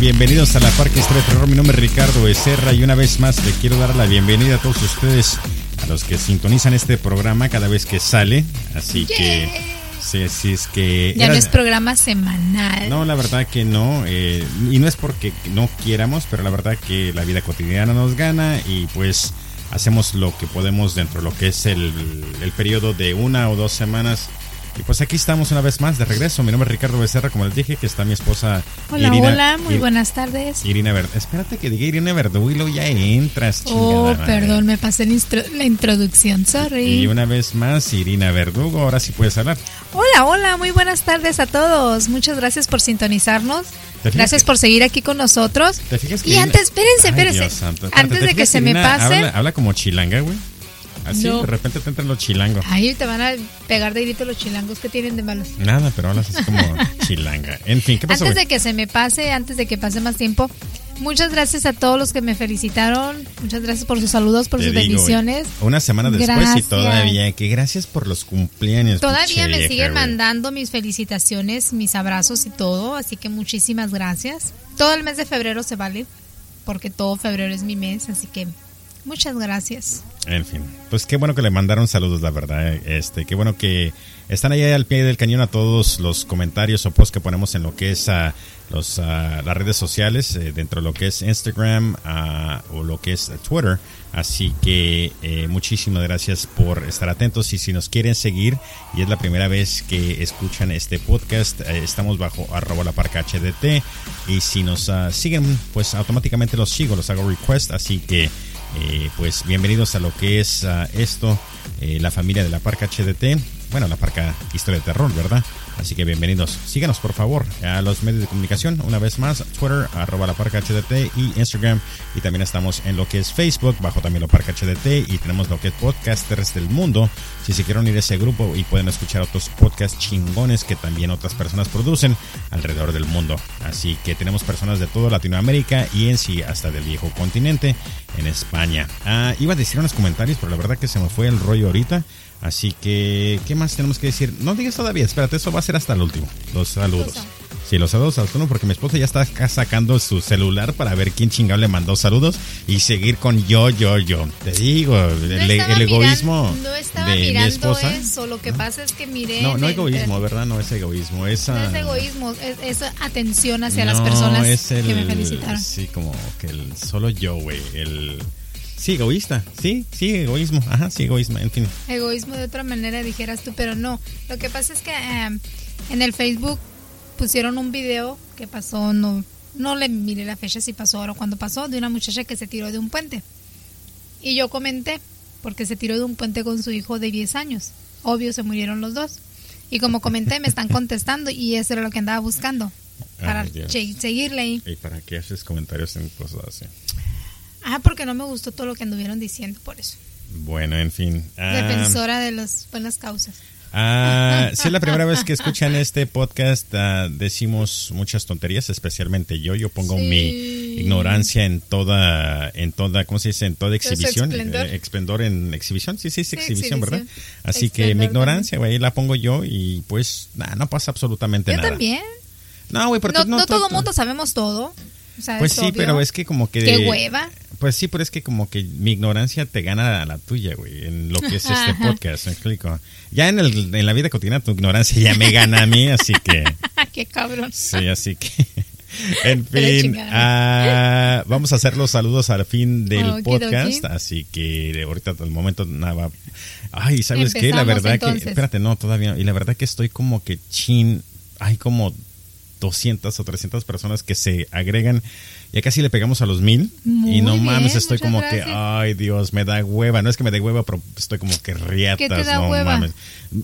Bienvenidos a La Parca Historia de Terror, mi nombre es Ricardo Becerra y una vez más le quiero dar la bienvenida a todos ustedes, a los que sintonizan este programa cada vez que sale, así que sí, así es que... Ya no es programa semanal. No, la verdad que no, y no es porque no quieramos, pero la verdad que la vida cotidiana nos gana y pues hacemos lo que podemos dentro de lo que es el periodo de una o dos semanas. Y pues aquí estamos una vez más de regreso. Mi nombre es Ricardo Becerra, como les dije, que está mi esposa Irina. Hola, muy buenas tardes. Irina Verdugo. Espérate que diga Irina Verdugo y luego ya entras, chingada. Oh, perdón, me pasé la introducción, sorry. Y una vez más, Irina Verdugo, ahora sí puedes hablar. Hola, hola, muy buenas tardes a todos. Muchas gracias por sintonizarnos. Gracias por seguir aquí con nosotros. ¿Te fijas que y Irina... antes, espérense. Dios santo, espérate, antes de que se Irina me pase. Habla como chilanga, güey. Así, no. De repente te entran los chilangos. Ahí te van a pegar de grito los chilangos. ¿Qué tienen de malos? Nada, pero hablas así como chilanga. En fin, ¿qué pasó? Antes de que se me pase, antes de que pase más tiempo, muchas gracias a todos los que me felicitaron. Muchas gracias por sus saludos, por sus bendiciones. Una semana después gracias. Y todavía, que gracias por los cumpleaños. Todavía me siguen mandando mis felicitaciones, mis abrazos y todo. Así que muchísimas gracias. Todo el mes de febrero se vale, porque todo febrero es mi mes, así que... muchas gracias. En fin, pues qué bueno que le mandaron saludos, la verdad. Qué bueno que están ahí al pie del cañón a todos los comentarios o posts que ponemos en lo que es las redes sociales, dentro de lo que es Instagram o lo que es Twitter. Así que muchísimas gracias por estar atentos. Y si nos quieren seguir y es la primera vez que escuchan este podcast, estamos bajo @laparcahdt. Y si nos siguen, pues automáticamente los sigo, los hago request. Así que pues bienvenidos a lo que es la familia de La Parca HDT, bueno, La Parca Historia de Terror, ¿verdad? Así que bienvenidos, síganos por favor a los medios de comunicación, una vez más Twitter, @laparcahdt y Instagram, y también estamos en lo que es Facebook, bajo también La Parca HDT, y tenemos lo que es Podcasters del Mundo, si se quieren unir a ese grupo y pueden escuchar otros podcasts chingones que también otras personas producen alrededor del mundo, así que tenemos personas de toda Latinoamérica y en sí hasta del viejo continente, en España. Iba a decir unos comentarios, pero la verdad que se me fue el rollo ahorita. Así que, ¿qué más tenemos que decir? No digas todavía, espérate, eso va a ser hasta el último. Los saludos. Sí, los saludos al turno, porque mi esposa ya está sacando su celular para ver quién chingado le mandó saludos y seguir con yo. Te digo, el egoísmo de mi esposa. Eso, lo que pasa es que miré... No egoísmo, ¿verdad? No es egoísmo. No es egoísmo, es atención hacia las personas que me felicitaron. Sí, como que el solo yo, güey, sí, egoísta, sí, egoísmo, ajá, sí, egoísmo, en fin. Egoísmo de otra manera dijeras tú, pero no. Lo que pasa es que en el Facebook pusieron un video que pasó, no le miré la fecha si pasó ahora o cuando pasó, de una muchacha que se tiró de un puente. Y yo comenté, porque se tiró de un puente con su hijo de 10 años. Obvio, se murieron los dos. Y como comenté, me están contestando y eso era lo que andaba buscando, para seguirle ahí. ¿Y para qué haces comentarios en cosas así? Porque no me gustó todo lo que anduvieron diciendo, por eso. Bueno, en fin. Defensora de las buenas causas. Si es la primera vez que escuchan este podcast, decimos muchas tonterías, especialmente yo pongo mi ignorancia en toda, ¿cómo se dice? En toda exhibición. Esplendor en exhibición, sí, exhibición, ¿verdad? Así que mi ignorancia, güey, la pongo yo y pues no pasa absolutamente nada. Yo también. No, güey, pero no todo el mundo sabemos todo. O sea, pues sí, obvio. Pero es que como que... ¿Qué hueva? Pues sí, pero es que como que mi ignorancia te gana a la tuya, güey, en lo que es este podcast, ¿me explico? Ya en la vida cotidiana tu ignorancia ya me gana a mí, así que... ¡Qué cabrón! Sí, así que... En fin, vamos a hacer los saludos al fin del podcast, así que ahorita al momento nada. Ay, ¿sabes qué? La verdad entonces. Espérate, no, todavía no. Y la verdad que estoy como que 200 o 300 personas que se agregan Ya casi le pegamos a los 1000. Muy y no bien, mames, estoy como gracias. Que, ay Dios, me da hueva. No es que me dé hueva, pero estoy como que riatas. ¿Qué te da no hueva? Mames.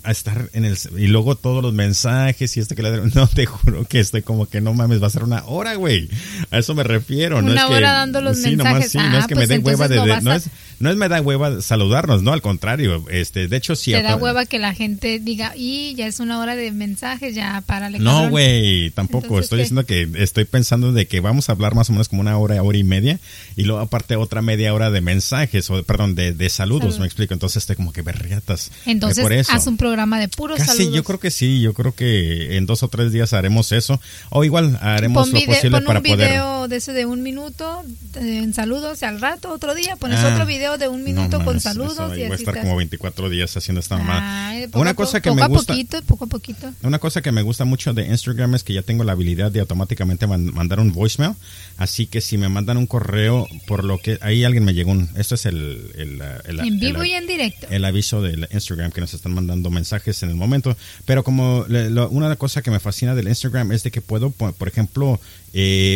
A estar en el... Y luego todos los mensajes y que le... No, te juro que estoy como que no mames, va a ser una hora, güey. A eso me refiero. Una no es hora que, dando los sí, mensajes. Nomás, sí, no es que pues me dé hueva de... No es me da hueva saludarnos, no, al contrario. De hecho, sí. Te da hueva que la gente diga, y ya es una hora de mensajes, ya párale. No, güey, tampoco. Entonces, estoy diciendo que estoy pensando de que vamos a hablar más o menos como una hora, hora y media, y luego aparte otra media hora de mensajes, o perdón, de saludos, me explico. Entonces estoy como que berriatas. Entonces, por eso. Haz un programa de puros casi, saludos. Yo creo que sí, yo creo que en 2 o 3 días haremos eso, o igual haremos pon lo video, posible para poder. Pon un video de ese de 1 minuto, en saludos, al rato, otro día, pones otro video de 1 minuto no, con saludos. Y voy a estar como 24 días haciendo esta mamá. Una cosa que me gusta, poco a poquito. Una cosa que me gusta mucho de Instagram es que ya tengo la habilidad de automáticamente mandar un voicemail. Así que si me mandan un correo, por lo que ahí alguien me llegó un... Esto es el en vivo y en directo. El aviso del Instagram que nos están mandando mensajes en el momento. Pero como una cosa que me fascina del Instagram es de que puedo, por ejemplo,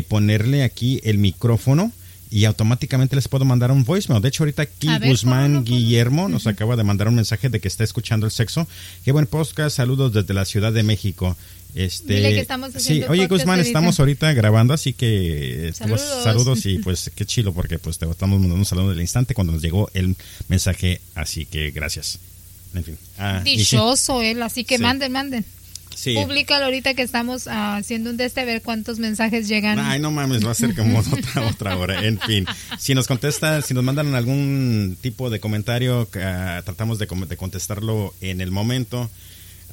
ponerle aquí el micrófono y automáticamente les puedo mandar un voicemail. De hecho, ahorita aquí Guzmán Guillermo nos acaba de mandar un mensaje de que está escuchando El Sexo. Qué buen podcast, saludos desde la Ciudad de México. Dile que estamos haciendo oye Guzmán, estamos ahorita grabando, así que saludos y pues qué chilo, porque pues te estamos mandando un saludo del instante cuando nos llegó el mensaje, así que gracias. En fin. Dichoso sí. Él, así que sí. manden. Sí. Públicalo ahorita que estamos haciendo un a ver cuántos mensajes llegan. Ay, no mames, va a ser como otra hora. En fin, si nos contestan, si nos mandan algún tipo de comentario, tratamos de contestarlo en el momento,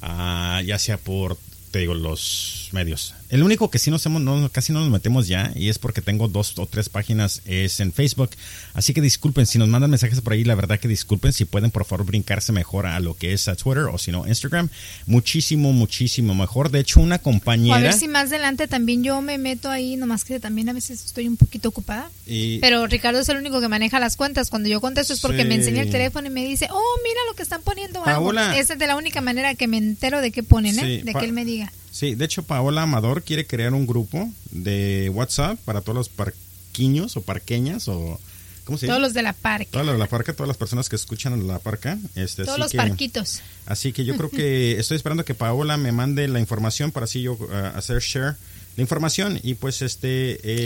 ya sea por, te digo, los medios. El único que sí casi no nos metemos ya, y es porque tengo 2 o 3 páginas, es en Facebook. Así que disculpen, si nos mandan mensajes por ahí, la verdad que disculpen. Si pueden, por favor, brincarse mejor a lo que es a Twitter, o si no, Instagram. Muchísimo, muchísimo mejor. De hecho, una compañera... A ver si más adelante también yo me meto ahí, nomás que también a veces estoy un poquito ocupada. Pero Ricardo es el único que maneja las cuentas. Cuando yo contesto es porque sí. Me enseña el teléfono y me dice, oh, mira lo que están poniendo. Paola. Esa es de la única manera que me entero de qué ponen, sí, de que él me diga. Sí, de hecho Paola Amador quiere crear un grupo de WhatsApp para todos los parquiños o parqueñas o ¿cómo se llama? Todos los de la parca. Todos los de la parca, todas las personas que escuchan la parca. Todos así los parquitos. Así que yo creo que estoy esperando que Paola me mande la información para así yo hacer share la información y pues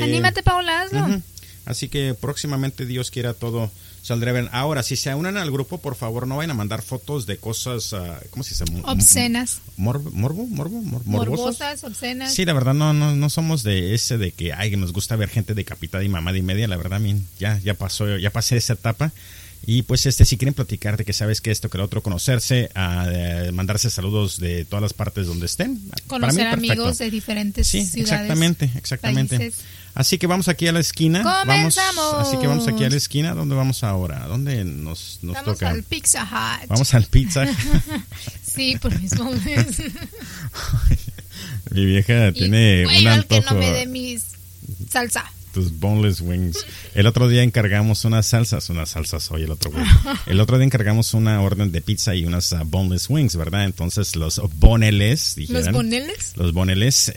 anímate Paola, hazlo. Así que próximamente, Dios quiera, todo saldrá bien. Ahora, si se unen al grupo, por favor, no vayan a mandar fotos de cosas, ¿cómo se dice? Obscenas. Morbosas, obscenas. Sí, la verdad, no somos de ese de que, ay, nos gusta ver gente decapitada y mamada y media. La verdad, bien, ya pasé esa etapa. Y pues si quieren platicar de que sabes que esto, que lo otro, conocerse, mandarse saludos de todas las partes donde estén. Conocer para mí, amigos de diferentes ciudades. Exactamente. Países. Así que vamos aquí a la esquina. ¡Comenzamos! Así que vamos aquí a la esquina. ¿Dónde vamos ahora? ¿Dónde nos toca? Vamos al Pizza Hut. Vamos al Pizza Hut. Sí, por mis momentos. Mi vieja tiene un antojo. Que no me dé mis salsa. Tus boneless wings. El otro día encargamos unas salsas hoy el otro día encargamos una orden de pizza y unas boneless wings, ¿verdad? Entonces los boneles, dijeron. Los boneles,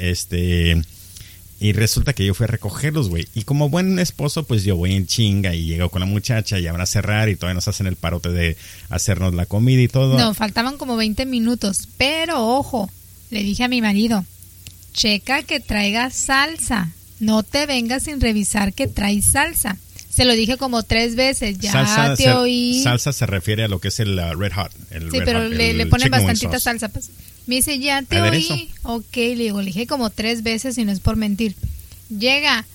y resulta que yo fui a recogerlos, güey. Y como buen esposo, pues yo voy en chinga y llego con la muchacha y van a cerrar y todavía nos hacen el parote de hacernos la comida y todo. No, faltaban como 20 minutos. Pero, ojo, le dije a mi marido, checa que traiga salsa. No te vengas sin revisar que traes salsa. Se lo dije como 3 veces. Ya salsa, te oí. Salsa se refiere a lo que es el Red Hot. Le ponen bastantita salsa. Pues. Me dice, ya te ¿aderezo? Oí. Ok, le dije como 3 veces y no es por mentir. Llega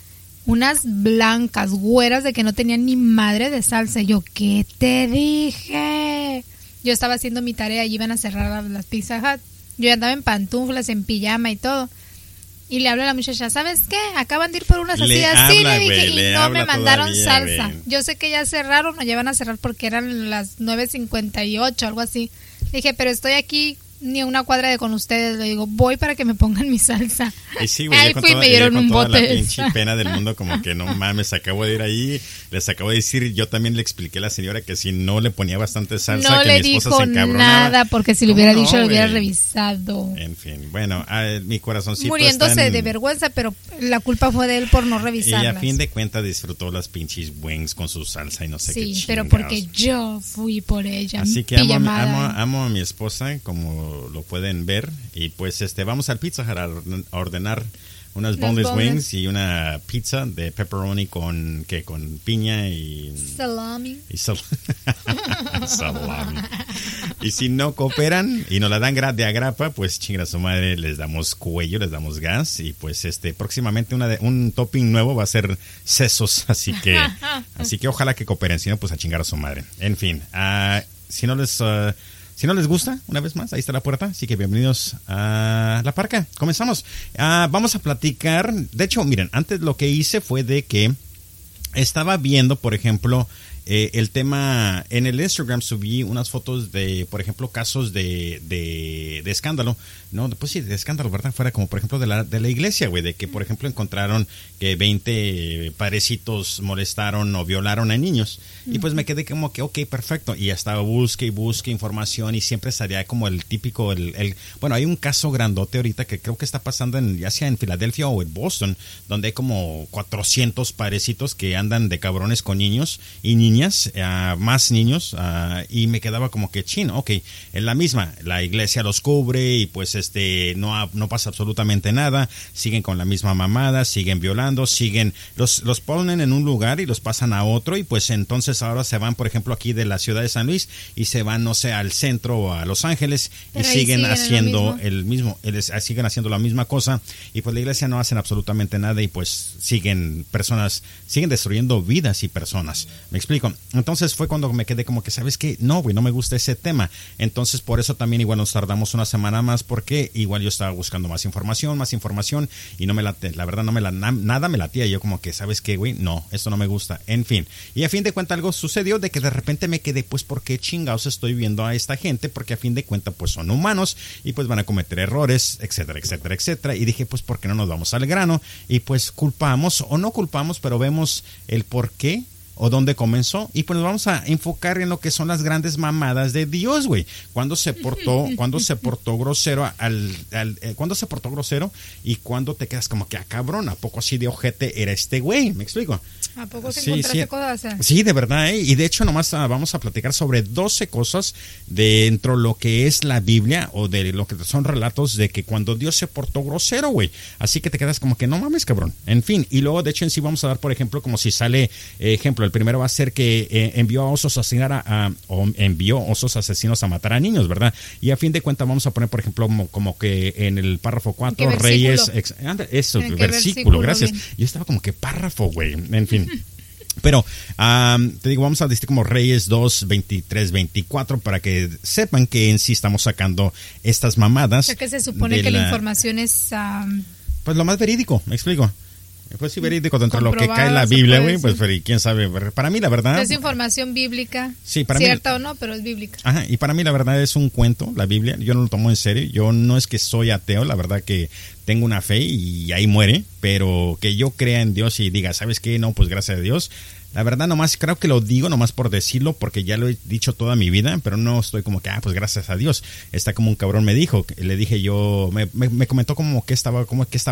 unas blancas, güeras de que no tenían ni madre de salsa. Yo, ¿qué te dije? Yo estaba haciendo mi tarea y iban a cerrar las Pizza Hut. Yo ya andaba en pantuflas, en pijama y todo. Y le habló a la muchacha, ¿sabes qué? Acaban de ir por unas así, le dije, y no me mandaron todavía, salsa. Wey. Yo sé que ya cerraron, o ya van a cerrar porque eran las 9:58, algo así. Le dije, pero estoy aquí ni a una cuadra de con ustedes, le digo, voy para que me pongan mi salsa. Y sí, güey, ahí fui y me dieron un bote. La pinche pena del mundo, como que no mames, acabo de ir ahí, les acabo de decir, yo también le expliqué a la señora que si no le ponía bastante salsa, no que le mi esposa dijo se encabronaba. Nada, porque si le hubiera dicho, lo hubiera revisado. En fin, bueno, mi corazoncito muriéndose está de vergüenza, pero la culpa fue de él por no revisarlas. Y a fin de cuentas disfrutó las pinches wings con su salsa y no sé qué chingados. Sí, pero porque yo fui por ella. Así que amo a mi esposa, como lo pueden ver, y pues vamos al Pizza Hut a ordenar unas boneless wings y una pizza de pepperoni con piña y salami salami. Y si no cooperan y nos la dan de agrapa, pues chinga su madre, les damos cuello, les damos gas. Y pues próximamente un topping nuevo va a ser sesos, así que ojalá que cooperen, si no pues a chingar a su madre. En fin, si no les gusta, una vez más, ahí está la puerta. Así que bienvenidos a La Parca. Comenzamos. Vamos a platicar. De hecho, miren, antes lo que hice fue de que estaba viendo, por ejemplo, el tema en el Instagram. Subí unas fotos de, por ejemplo, casos de escándalo. No, pues sí, de escándalo, ¿verdad? Fuera como, por ejemplo, de la iglesia, güey. De que, por ejemplo, encontraron que 20 parecitos molestaron o violaron a niños. Y pues me quedé como que, ok, perfecto. Y hasta busqué información y siempre salía como el típico... Bueno, hay un caso grandote ahorita que creo que está pasando ya sea en Filadelfia o en Boston, donde hay como 400 parecitos que andan de cabrones con niños y niñas, más niños, y me quedaba como que chino, ok, es la misma, la iglesia los cubre y pues no pasa absolutamente nada, siguen con la misma mamada, siguen violando, los ponen en un lugar y los pasan a otro, y pues entonces ahora se van, por ejemplo, aquí de la ciudad de San Luis y se van, no sé, al centro o a Los Ángeles, pero y siguen haciendo siguen haciendo la misma cosa, y pues la iglesia no hacen absolutamente nada y pues siguen destruyendo vidas y personas, ¿me explico? Entonces fue cuando me quedé como que, ¿sabes qué? No, güey, no me gusta ese tema. Entonces por eso también igual nos tardamos una semana más, porque igual yo estaba buscando más información y no me late, la verdad nada me latía. Yo como que, ¿sabes qué, güey? No, esto no me gusta. En fin, y a fin de cuentas algo sucedió de que de repente me quedé, pues, ¿por qué chingados estoy viendo a esta gente? Porque a fin de cuentas pues son humanos y pues van a cometer errores, etcétera, etcétera, etcétera. Y dije, pues, ¿por qué no nos vamos al grano? Y pues culpamos o no culpamos, pero vemos el por qué o dónde comenzó, y pues nos vamos a enfocar en lo que son las grandes mamadas de Dios, güey. Cuando se portó grosero cuando se portó grosero y cuando te quedas como que, ah, cabrón, ¿a poco así de ojete era este güey? ¿Me explico? ¿A poco se encontraste cosas? Sí, de verdad, y de hecho nomás vamos a platicar sobre 12 cosas dentro lo que es la Biblia, o de lo que son relatos de que cuando Dios se portó grosero, güey. Así que te quedas como que, no mames, cabrón. En fin, y luego de hecho en sí vamos a dar, por ejemplo, como si sale ejemplo. El primero va a ser que envió osos asesinos a matar a niños, ¿verdad? Y a fin de cuentas vamos a poner, por ejemplo, como que en el párrafo 4, Reyes... versículo, gracias. Bien. Yo estaba como que párrafo, güey, en fin... Pero te digo, vamos a decir como Reyes 2, 23, 24 para que sepan que en sí estamos sacando estas mamadas. O sea, que se supone que la información es... Pues lo más verídico, me explico. Pues sí, verídico, dentro de lo que cae la Biblia, güey, pues quién sabe, para mí la verdad... Es información bíblica, sí, para cierta mí, o no, pero es bíblica. Ajá, y para mí la verdad es un cuento, la Biblia, yo no lo tomo en serio, yo no es que soy ateo, la verdad que tengo una fe y ahí muere, pero que yo crea en Dios y diga, ¿sabes qué? No, pues gracias a Dios... La verdad, nomás creo que lo digo, nomás por decirlo, porque ya lo he dicho toda mi vida, pero no estoy como que, pues gracias a Dios. Está como un cabrón me dijo, le dije yo, me comentó como qué estaba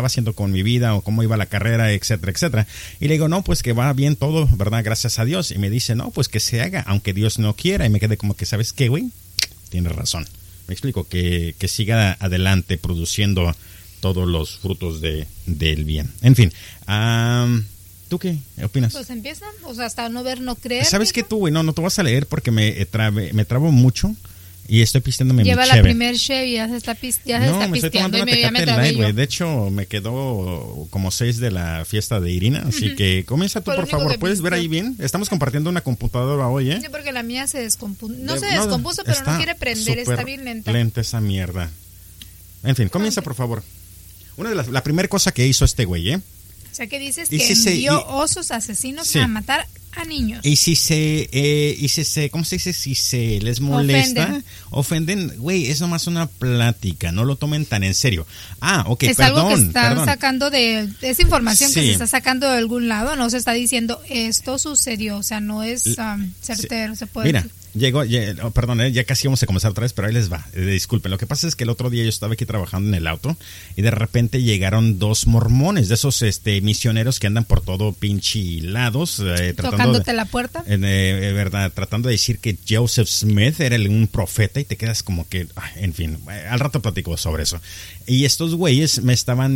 haciendo con mi vida o cómo iba la carrera, etcétera, etcétera. Y le digo, no, pues que va bien todo, ¿verdad? Gracias a Dios. Y me dice, no, pues que se haga, aunque Dios no quiera. Y me quedé como que, ¿sabes qué, güey? Tienes razón. Me explico, que siga adelante produciendo todos los frutos del bien. En fin, ¿tú qué opinas? Pues empiezan, o sea, hasta no ver, no creer. ¿Sabes qué tú, güey? No te vas a leer porque me trabo mucho y estoy pisteándome mi cheve. Lleva la primer cheve y ya se está pisteando. No, me estoy tomando una Tecate Light, güey. De hecho, me quedó como 6 de la fiesta de Irina, así que comienza tú, por favor. ¿Puedes ver ahí bien? Estamos compartiendo una computadora hoy, ¿eh? Sí, porque la mía se descompuso. No se descompuso, pero no quiere prender, está bien lenta. Lenta esa mierda. En fin, comienza, por favor. Una de la primera cosa que hizo este güey, ¿eh? O sea, que dices que envió osos asesinos a matar a niños. Y si se, ¿cómo se dice? Si se les molesta, ofenden, güey, es nomás una plática, no lo tomen tan en serio. Ah, ok, es perdón. Es algo que están sacando de, es información que se está sacando de algún lado, no se está diciendo esto sucedió, o sea, no es certero, se puede decir. Llegó, ya casi vamos a comenzar otra vez, pero ahí les va, disculpen, lo que pasa es que el otro día yo estaba aquí trabajando en el auto y de repente llegaron dos mormones, de esos misioneros que andan por todo pinche lados, tocándote la puerta, verdad, tratando de decir que Joseph Smith era un profeta y te quedas como que, en fin, al rato platico sobre eso. Y estos güeyes me estaban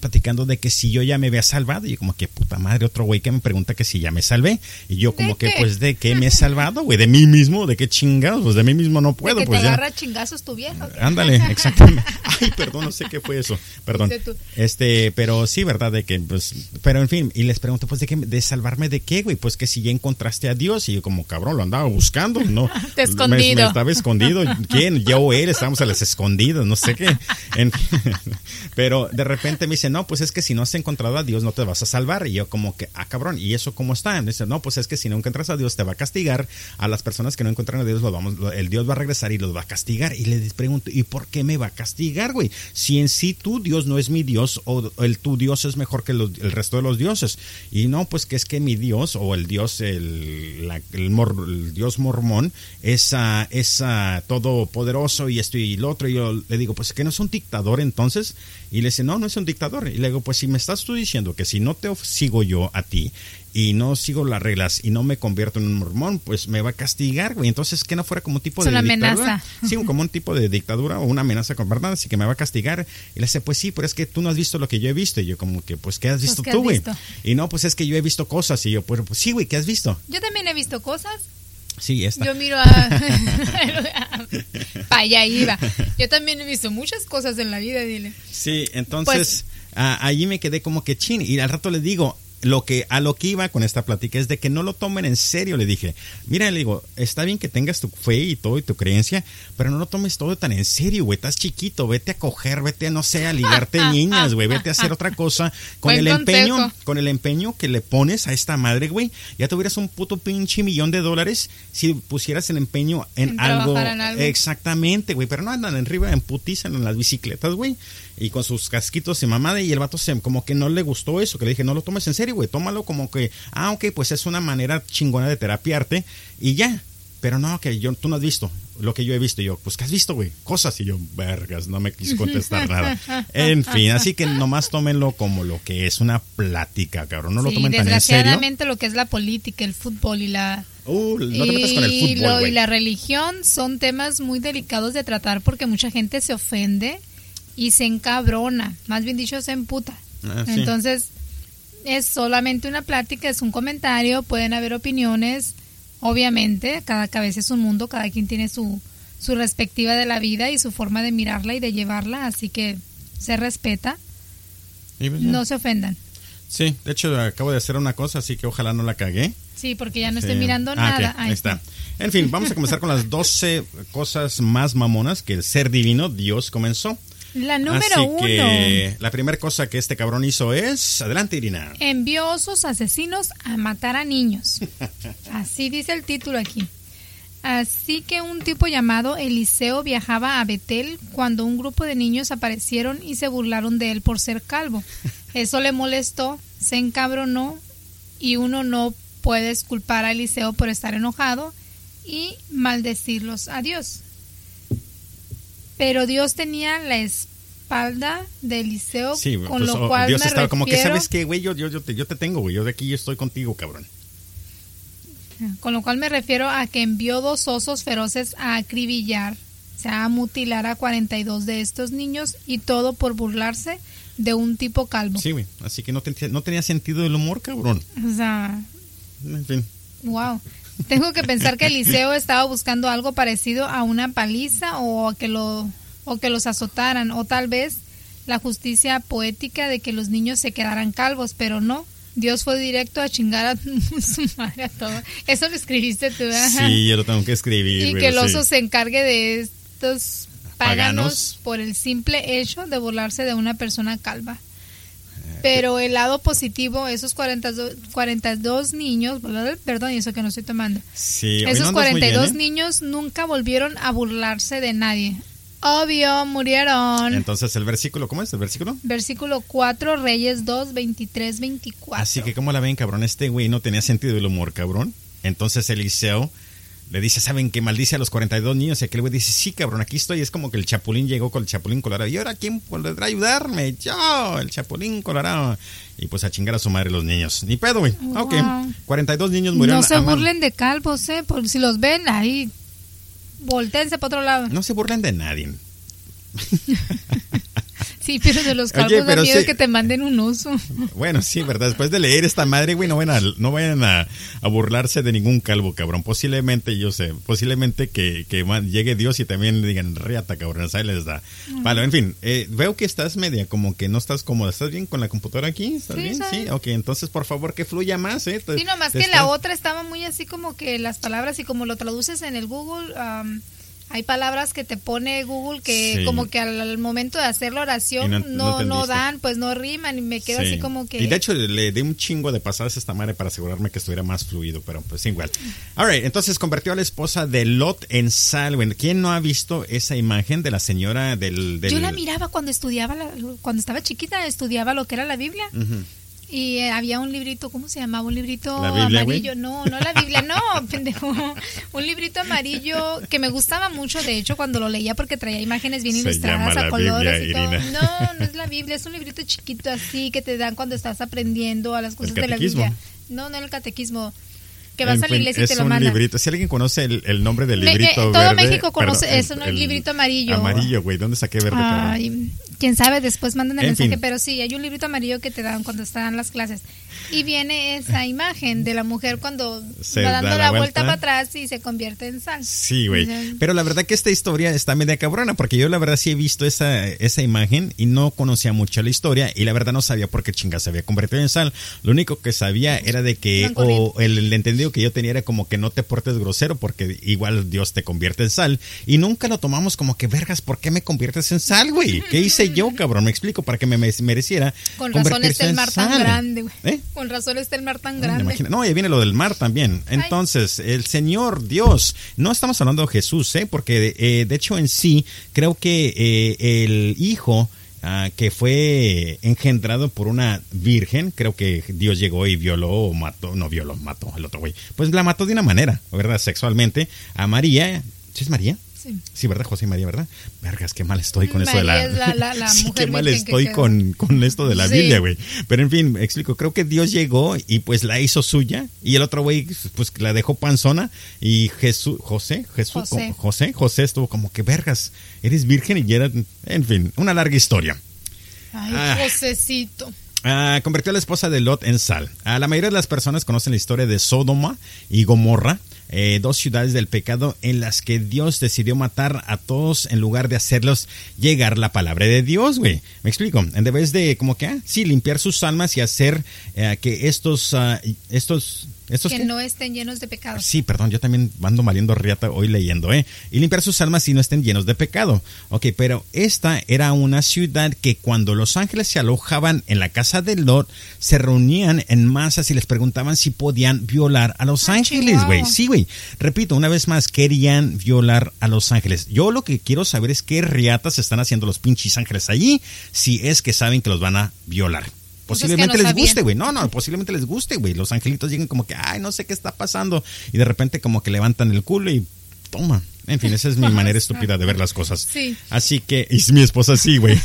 platicando de que si yo ya me había salvado, y yo como que puta madre, otro güey que me pregunta que si ya me salvé, y yo como que pues de qué me he salvado, güey, de mí mismo, de qué chingados, pues de mí mismo no puedo, de que pues te ya agarra chingazos tu viejo. Ándale, exactamente. Ay, perdón, no sé qué fue eso. Perdón. Pero sí, verdad, de que pues, pero en fin, y les pregunto pues de qué, de salvarme de qué, güey, pues que si ya encontraste a Dios, y yo como cabrón, lo andaba buscando, no. Te escondido. Me estaba escondido, ¿quién? Yo o él, estábamos a las escondidas, no sé qué. Pero de repente me dice, no, pues es que si no has encontrado a Dios no te vas a salvar. Y yo como que, cabrón, ¿y eso cómo está? Me dice, no, pues es que si no encuentras a Dios te va a castigar. A las personas que no encuentran a Dios, el Dios va a regresar y los va a castigar. Y les pregunto, ¿y por qué me va a castigar, güey? Si en sí tu Dios no es mi Dios, o el tu Dios es mejor que el resto de los dioses. Y no, pues que es que mi Dios, o el Dios, el Dios mormón, es todopoderoso y esto y lo otro. Y yo le digo, pues que no es un dictador entonces. Y le dice, no es un dictador. Y le digo, pues si me estás tú diciendo que si no te sigo yo a ti y no sigo las reglas y no me convierto en un mormón, pues me va a castigar, güey. Entonces, que no fuera como un tipo de dictadura. Sí, como un tipo de dictadura o una amenaza, ¿verdad? Así que me va a castigar. Y le dice, pues sí, pero es que tú no has visto lo que yo he visto. Y yo como que, pues, ¿qué has visto tú, güey? Y no, pues es que yo he visto cosas. Y yo, pues sí, güey, ¿qué has visto? Yo también he visto cosas. Sí, esta. Yo miro para allá iba. Yo también he visto muchas cosas en la vida, dile. Sí, entonces, allí me quedé como que chin. Y al rato le digo, a lo que iba con esta plática es de que no lo tomen en serio, le dije. Mira, le digo, está bien que tengas tu fe y todo y tu creencia, pero no lo tomes todo tan en serio, güey. Estás chiquito, vete a coger, vete a, no sé, a ligarte niñas, güey, vete a hacer otra cosa. Con el empeño que le pones a esta madre, güey, ya tuvieras un puto pinche $1,000,000 si pusieras el empeño en algo. Exactamente, güey, pero no andan arriba en putiza en las bicicletas, güey, y con sus casquitos y mamada. Y el vato como que no le gustó eso, que le dije, no lo tomes en serio, güey, tómalo como que, ok, pues es una manera chingona de terapiarte y ya. Pero no, que tú no has visto lo que yo he visto. Y yo, pues, ¿qué has visto, güey? Cosas. Y yo, vergas, no me quiso contestar nada. En fin, así que nomás tómenlo como lo que es, una plática, cabrón. No lo tomen tan en serio. Desgraciadamente lo que es la política, el fútbol y la... no te metas con el fútbol, güey. Y la religión son temas muy delicados de tratar porque mucha gente se ofende y se encabrona. Más bien dicho, se emputa. Entonces... es solamente una plática, es un comentario, pueden haber opiniones, obviamente, cada cabeza es un mundo, cada quien tiene su respectiva de la vida y su forma de mirarla y de llevarla, así que se respeta, no se ofendan. Sí, de hecho acabo de hacer una cosa, así que ojalá no la cagué. Sí, porque ya no estoy mirando nada. Okay. Ahí está. En fin, vamos a comenzar con las 12 cosas más mamonas que el ser divino, Dios, comenzó. La número 1. Que la primera cosa que este cabrón hizo es... Adelante, Irina. Envió osos asesinos a matar a niños. Así dice el título aquí. Así que un tipo llamado Eliseo viajaba a Betel cuando un grupo de niños aparecieron y se burlaron de él por ser calvo. Eso le molestó, se encabronó y uno no puede culpar a Eliseo por estar enojado y maldecirlos a Dios. Pero Dios tenía la espalda de Eliseo, sí, con pues, lo cual Dios estaba como que, ¿sabes qué, güey? Yo te tengo, güey, yo de aquí yo estoy contigo, cabrón. Con lo cual me refiero a que envió 2 osos feroces a acribillar, o sea, a mutilar a 42 de estos niños, y todo por burlarse de un tipo calvo. Sí, güey, así que no tenía sentido del humor, cabrón. O sea... En fin. Wow. Tengo que pensar que Eliseo estaba buscando algo parecido a una paliza o que los azotaran, o tal vez la justicia poética de que los niños se quedaran calvos, pero no. Dios fue directo a chingar a su madre a todo. Eso lo escribiste tú, ¿verdad? Sí, yo lo tengo que escribir. Y que el oso se encargue de estos paganos por el simple hecho de burlarse de una persona calva. Pero el lado positivo, esos 42 niños, perdón, eso que no estoy tomando. Sí, esos no 42 bien, ¿eh? Niños nunca volvieron a burlarse de nadie. Obvio, murieron. Entonces, el versículo, ¿cómo es el versículo? Versículo 4, Reyes 2, 23, 24. Así que, ¿cómo la ven, cabrón? Este güey no tenía sentido del humor, cabrón. Entonces, Eliseo le dice, ¿saben que maldice a los 42 niños? Y aquel güey dice, sí, cabrón, aquí estoy. Es como que el Chapulín llegó con el Chapulín Colorado. ¿Y ahora quién podrá ayudarme? Yo, el Chapulín Colorado. Y pues a chingar a su madre los niños. Ni pedo, güey. Wow. Ok, 42 niños murieron. No se burlen de calvos, por si los ven ahí, voltense para otro lado. No se burlen de nadie. Sí, pero de los calvos da miedo, sí, que te manden un oso. Bueno, sí, verdad. Después de leer esta madre, güey, no vayan a burlarse de ningún calvo, cabrón. Posiblemente, yo sé, posiblemente que llegue Dios y también le digan, riata, cabrón, ahí les da. Vale, en fin, veo que estás media, como que no estás cómoda. ¿Estás bien con la computadora aquí? ¿Estás sí, bien? ¿Sabes? Sí, ok, entonces por favor que fluya más, ¿eh? Sí, nomás que la otra estaba muy así como que las palabras y como lo traduces en el Google... hay palabras que te pone Google que sí, como que al momento de hacer la oración no dan, pues no riman y me quedo sí, así como que... Y de hecho le di un chingo de pasadas a esta madre para asegurarme que estuviera más fluido, pero pues igual. Alright, entonces convirtió a la esposa de Lot en sal. Bueno, ¿quién no ha visto esa imagen de la señora del... Yo la miraba cuando estudiaba, cuando estaba chiquita, estudiaba lo que era la Biblia. Uh-huh. Y había un librito, ¿cómo se llamaba? Un librito amarillo. Güey. No la Biblia, no, pendejo. Un librito amarillo que me gustaba mucho, de hecho, cuando lo leía porque traía imágenes bien ilustradas a colores y todo. No es la Biblia, es un librito chiquito así que te dan cuando estás aprendiendo a las cosas de la Biblia. No era el catequismo. Que vas a la iglesia y te lo mandan. Es un librito. Si alguien conoce el nombre del librito verde. Todo México conoce, perdón, eso, ¿no? El librito amarillo. Amarillo, güey. ¿Dónde saqué verde? Ay, quién sabe, después mandan el mensaje. Fin. Pero sí, hay un librito amarillo que te dan cuando están las clases. Y viene esa imagen de la mujer cuando se va dando la vuelta para atrás y se convierte en sal. Sí, güey. Pero la verdad que esta historia está media cabrona, porque yo la verdad sí he visto esa imagen y no conocía mucho la historia y la verdad no sabía por qué chingas se había convertido en sal. Lo único que sabía era de que, o el entendido que yo tenía era como que no te portes grosero porque igual Dios te convierte en sal, y nunca lo tomamos como que, vergas, ¿por qué me conviertes en sal, güey? ¿Qué hice yo, cabrón? Me explico, para que me mereciera con razón está el mar tan grande, güey. Con razón está el mar tan grande. No, ya viene lo del mar también. Entonces, el Señor Dios, no estamos hablando de Jesús, porque de hecho en sí, creo que el hijo que fue engendrado por una virgen, creo que Dios llegó y mató al otro güey, pues la mató de una manera, ¿verdad? Sexualmente, a María. ¿Sí es María? Sí. Sí, ¿verdad? José y María, ¿verdad? Vergas, qué mal estoy con María, eso de la sí, mujer, qué mal estoy con esto de la Biblia, güey. Pero en fin, explico, creo que Dios llegó y pues la hizo suya, y el otro güey pues la dejó panzona, y José estuvo como que, vergas, eres virgen y era, en fin, una larga historia. Ay, Josecito. Convirtió a la esposa de Lot en sal. La mayoría de las personas conocen la historia de Sodoma y Gomorra, dos ciudades del pecado en las que Dios decidió matar a todos en lugar de hacerlos llegar la palabra de Dios, güey. ¿Me explico? En vez de como que, limpiar sus almas y hacer que estos que no estén llenos de pecado. Sí, perdón, yo también ando valiendo riata hoy leyendo, y limpiar sus almas y no estén llenos de pecado. Ok, pero esta era una ciudad que cuando los ángeles se alojaban en la casa de Lot, se reunían en masas y les preguntaban si podían violar a los ángeles, güey. Sí, güey. Repito, una vez más, querían violar a los ángeles. Yo lo que quiero saber es qué riatas están haciendo los pinches ángeles allí, si es que saben que los van a violar. Posiblemente les guste, güey. No, posiblemente les guste, güey. Los angelitos llegan como que, ay, no sé qué está pasando. Y de repente como que levantan el culo y toma. En fin, esa es mi manera estúpida de ver las cosas. Sí. Así que, y mi esposa sí, güey.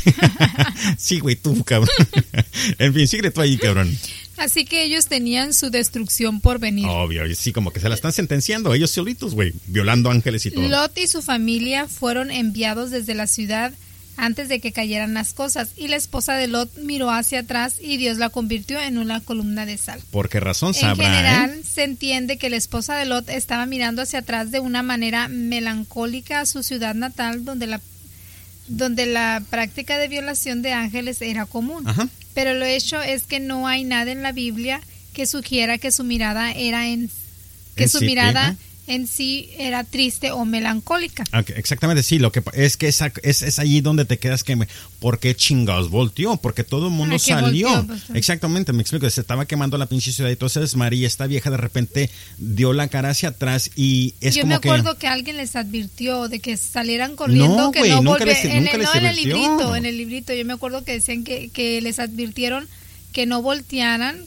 Sí, güey, tú, cabrón. En fin, síguele tú ahí, cabrón. Así que ellos tenían su destrucción por venir. Obvio, y sí, como que se la están sentenciando ellos solitos, güey. Violando ángeles y todo. Lot y su familia fueron enviados desde la ciudad antes de que cayeran las cosas, y la esposa de Lot miró hacia atrás y Dios la convirtió en una columna de sal. ¿Por qué razón sabrá? En general, se entiende que la esposa de Lot estaba mirando hacia atrás de una manera melancólica a su ciudad natal, donde la práctica de violación de ángeles era común. Ajá. Pero lo hecho es que no hay nada en la Biblia que sugiera que su mirada en sí era triste o melancólica. Okay, exactamente, sí, lo que es que es allí donde te quedas que ¿por qué chingados volteó? Porque todo el mundo salió. Volteó, pues, exactamente, me explico, se estaba quemando la pinche ciudad, entonces María, esta vieja, de repente dio la cara hacia atrás y es yo como que... Yo me acuerdo que alguien les advirtió de que salieran corriendo, no, que wey, no volvieran. En el librito, yo me acuerdo que decían que les advirtieron que no voltearan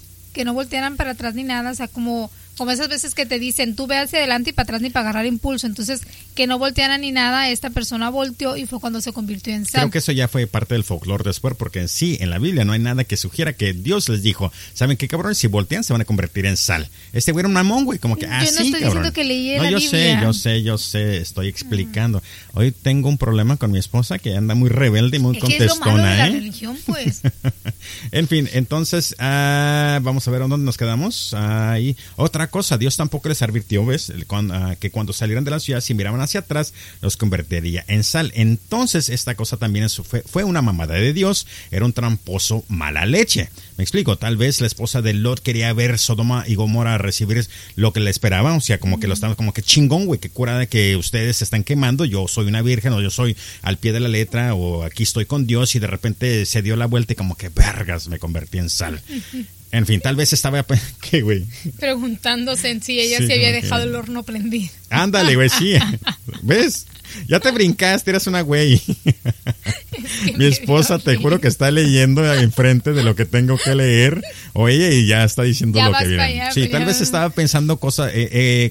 para atrás ni nada, o sea, como esas veces que te dicen, tú ve hacia adelante y para atrás ni para agarrar impulso. Entonces, que no volteara ni nada, esta persona volteó y fue cuando se convirtió en santo. Creo que eso ya fue parte del folclore después, porque en sí, en la Biblia no hay nada que sugiera que Dios les dijo, ¿saben qué, cabrón? Si voltean, se van a convertir en sal. Este güey era un mamón, güey, como que, ah, sí, cabrón. Yo no estoy diciendo que leí la Biblia. Yo sé, estoy explicando. Hoy tengo un problema con mi esposa que anda muy rebelde y muy contestona. Es lo malo de la religión, pues. En fin, entonces, vamos a ver dónde nos quedamos. Ahí, otra cosa, Dios tampoco les advirtió, ¿ves? Que cuando salieran de la ciudad, si miraban hacia atrás, los convertiría en sal. Entonces, esta cosa también fue una mamada de Dios, era un tramposo mala leche. Me explico, tal vez la esposa de Lot quería ver Sodoma y Gomorra recibir lo que le esperaba, o sea, como que lo estaban como que chingón, güey, qué curada que ustedes se están quemando, yo soy una virgen, o yo soy al pie de la letra, o aquí estoy con Dios, y de repente se dio la vuelta y como que vergas, me convertí en sal. En fin, tal vez estaba... ¿Qué, güey? Preguntándose en si ella se había dejado el horno prendido. Ándale, güey, sí. ¿Ves? Ya te brincaste, eras una güey. Mi esposa, te juro que está leyendo enfrente de lo que tengo que leer. Oye, y ya está diciendo ya lo que vieron. Sí, tal vez estaba pensando cosas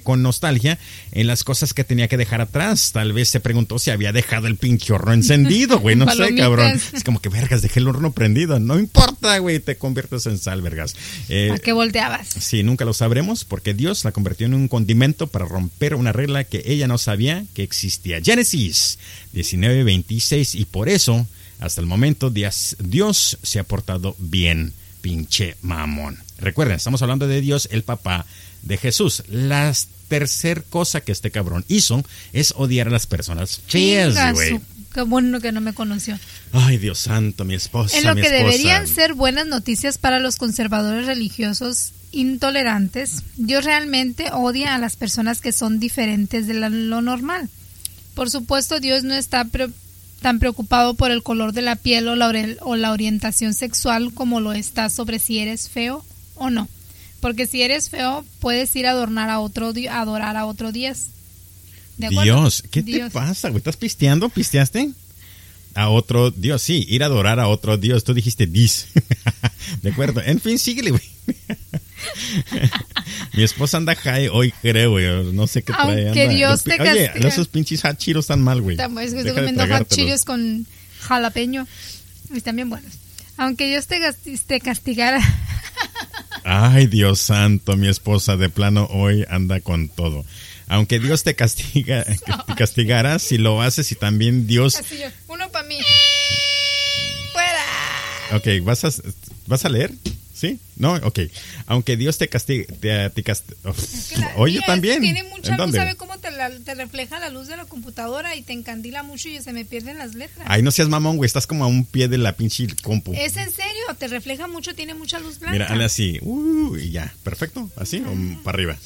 con nostalgia en las cosas que tenía que dejar atrás. Tal vez se preguntó si había dejado el pinche horno encendido, güey. No sé, cabrón. Es como que, vergas, dejé el horno prendido. No importa, güey, te conviertes en sal, vergas. ¿A qué volteabas? Sí, nunca lo sabremos porque Dios la convirtió en un condimento para romper una regla que ella no sabía que existía. Génesis 19:26, y por eso, hasta el momento, Dios se ha portado bien, pinche mamón. Recuerden, estamos hablando de Dios, el papá de Jesús. La tercer cosa que este cabrón hizo es odiar a las personas feas, güey. Qué bueno que no me conoció. Ay, Dios santo, mi esposa. En lo que deberían ser buenas noticias para los conservadores religiosos intolerantes, Dios realmente odia a las personas que son diferentes de lo normal. Por supuesto, Dios no está tan preocupado por el color de la piel o la orientación sexual como lo está sobre si eres feo o no. Porque si eres feo, puedes ir a adorar a otro dios. ¿De acuerdo? Dios, ¿qué te pasa, güey? ¿Estás pisteando? ¿Pisteaste? A otro dios, sí, ir a adorar a otro dios. Tú dijiste dis. De acuerdo. En fin, síguele, güey. Mi esposa anda high hoy, creo, güey. No sé qué trae. Aunque Dios te castiga. Oye, esos pinches hot Cheetos están mal, güey. Estoy comiendo hot Cheetos con jalapeño. Están bien buenos. Aunque Dios te castigara. Ay, Dios santo, mi esposa de plano hoy anda con todo. Aunque Dios te castigara, si lo haces, y también Dios... Uno para mí. ¡Fuera! Ok, ¿vas a leer? ¿Sí? No, ok. Aunque Dios te castigue... Es que oye, también. Tiene mucha luz, ¿sabe cómo te refleja la luz de la computadora y te encandila mucho y se me pierden las letras? Ay, no seas mamón, güey. Estás como a un pie de la pinche compu. ¿Es en serio? Te refleja mucho, tiene mucha luz blanca. Mira, hazle así. Y ya. Perfecto. Así, o para arriba.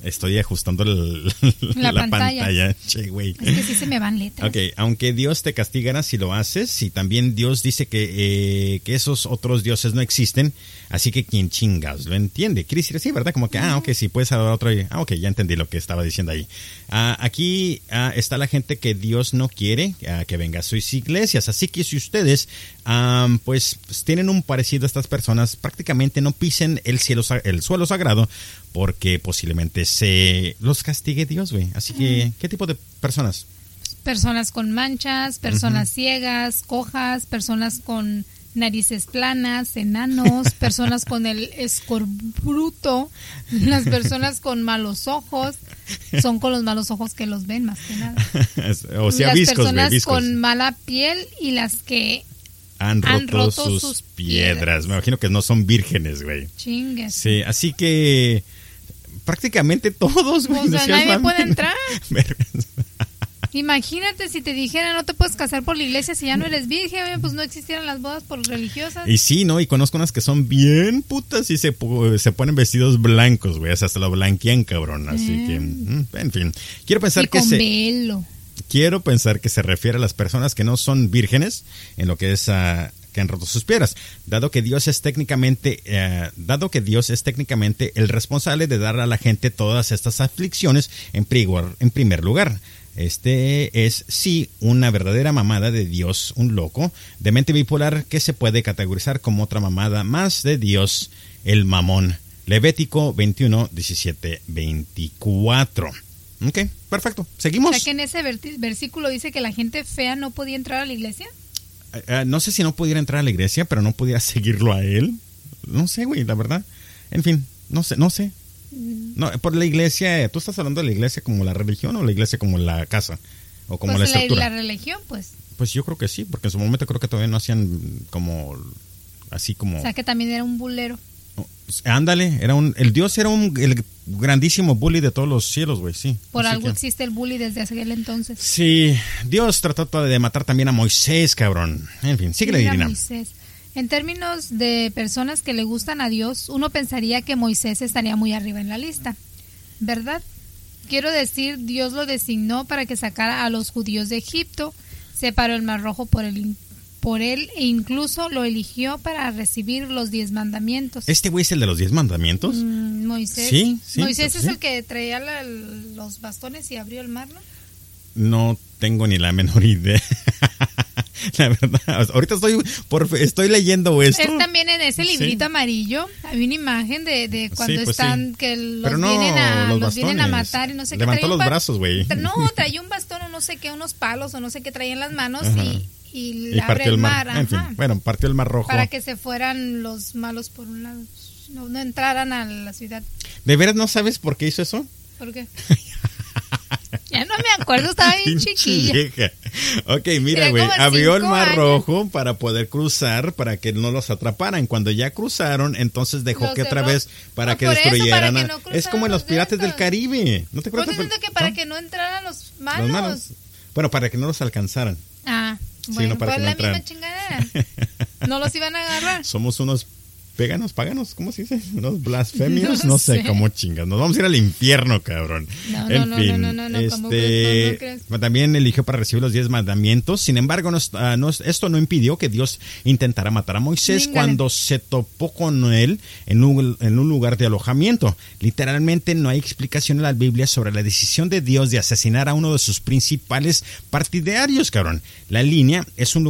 Estoy ajustando la pantalla. Che, güey. Es que sí se me van letras. Ok, aunque Dios te castigara si lo haces, y también Dios dice que esos otros dioses no existen, así que quien chingas lo entiende. Quiere decir así, ¿verdad? Como que, ok, sí, puedes adorar a otro. Ah, ok, ya entendí lo que estaba diciendo ahí. Aquí está la gente que Dios no quiere que venga a sus iglesias. Así que si ustedes, pues, tienen un parecido a estas personas, prácticamente no pisen el suelo sagrado, porque posiblemente se los castigue Dios, güey. Así que, ¿qué tipo de personas? Personas con manchas, personas ciegas, cojas, personas con narices planas, enanos, personas con el escorbuto, las personas con malos ojos. Son con los malos ojos que los ven, más que nada. O sea, las personas con mala piel y las que... Han roto sus piedras. Me imagino que no son vírgenes, güey. Chingues. Sí, así que prácticamente todos, güey. O sea, nadie puede entrar. Imagínate si te dijeran no te puedes casar por la iglesia si ya no eres virgen, pues no existieran las bodas por religiosas. Y sí, ¿no? Y conozco unas que son bien putas y se ponen vestidos blancos, güey, o sea, hasta lo blanquean, cabrón, así que, en fin. Quiero pensar y que con velo. Quiero pensar que se refiere a las personas que no son vírgenes en lo que es a que han roto sus piedras, dado que Dios es técnicamente el responsable de dar a la gente todas estas aflicciones en primer lugar. Este es, sí, una verdadera mamada de Dios, un loco de mente bipolar que se puede categorizar como otra mamada más de Dios, el mamón. Levítico 21, 17, 24. Ok, perfecto. Seguimos. O sea que en ese versículo dice que la gente fea no podía entrar a la iglesia. No sé si no pudiera entrar a la iglesia, pero no pudiera seguirlo a él. No sé, güey, la verdad. En fin, no sé. No, por la iglesia, ¿tú estás hablando de la iglesia como la religión o la iglesia como la casa? O como pues la estructura. La religión, pues. Pues yo creo que sí, porque en su momento creo que todavía no hacían como, así como... O sea, que también era un bulero. Ándale, el grandísimo bully de todos los cielos, güey, sí. Por así algo que... existe el bully desde aquel entonces. Sí, Dios trató de matar también a Moisés, cabrón. En fin, síguele, Irina. Moisés. En términos de personas que le gustan a Dios, uno pensaría que Moisés estaría muy arriba en la lista, ¿verdad? Quiero decir, Dios lo designó para que sacara a los judíos de Egipto, separó el Mar Rojo por él e incluso lo eligió para recibir los 10 mandamientos. ¿Este güey es el de los 10 mandamientos? Moisés. Sí, Moisés es sí. El que traía los bastones y abrió el mar, ¿no? No tengo ni la menor idea. La verdad, ahorita estoy leyendo esto. Es también en ese librito amarillo. Hay una imagen de cuando están que los vienen a matar y no sé qué. Levantó los brazos, güey. No, traía un bastón o no sé qué, unos palos o no sé qué traía en las manos. Ajá. Y abre el mar. En fin, bueno, partió el Mar Rojo. Para que se fueran los malos por un lado, no entraran a la ciudad. ¿De veras no sabes por qué hizo eso? ¿Por qué? Ya no me acuerdo, estaba bien chiquilla. Vieja. Ok, mira, güey, abrió el Mar Rojo para poder cruzar, para que no los atraparan. Cuando ya cruzaron, entonces dejó los que otra vez para que destruyeran. Eso, para que no es como en los piratas del Caribe. ¿No te acuerdas? Que para que no entraran los malos. Bueno, para que no los alcanzaran. Ah, bueno, sí, no, para que no misma chingadera. No los iban a agarrar. Somos unos paganos, ¿cómo se dice? Unos blasfemios, no sé cómo chingas. Nos vamos a ir al infierno, cabrón. En fin, también eligió para recibir los 10 mandamientos. Sin embargo, esto no impidió que Dios intentara matar a Moisés. Língale. Cuando se topó con él en un lugar de alojamiento. Literalmente no hay explicación en la Biblia sobre la decisión de Dios de asesinar a uno de sus principales partidarios, cabrón. La línea es en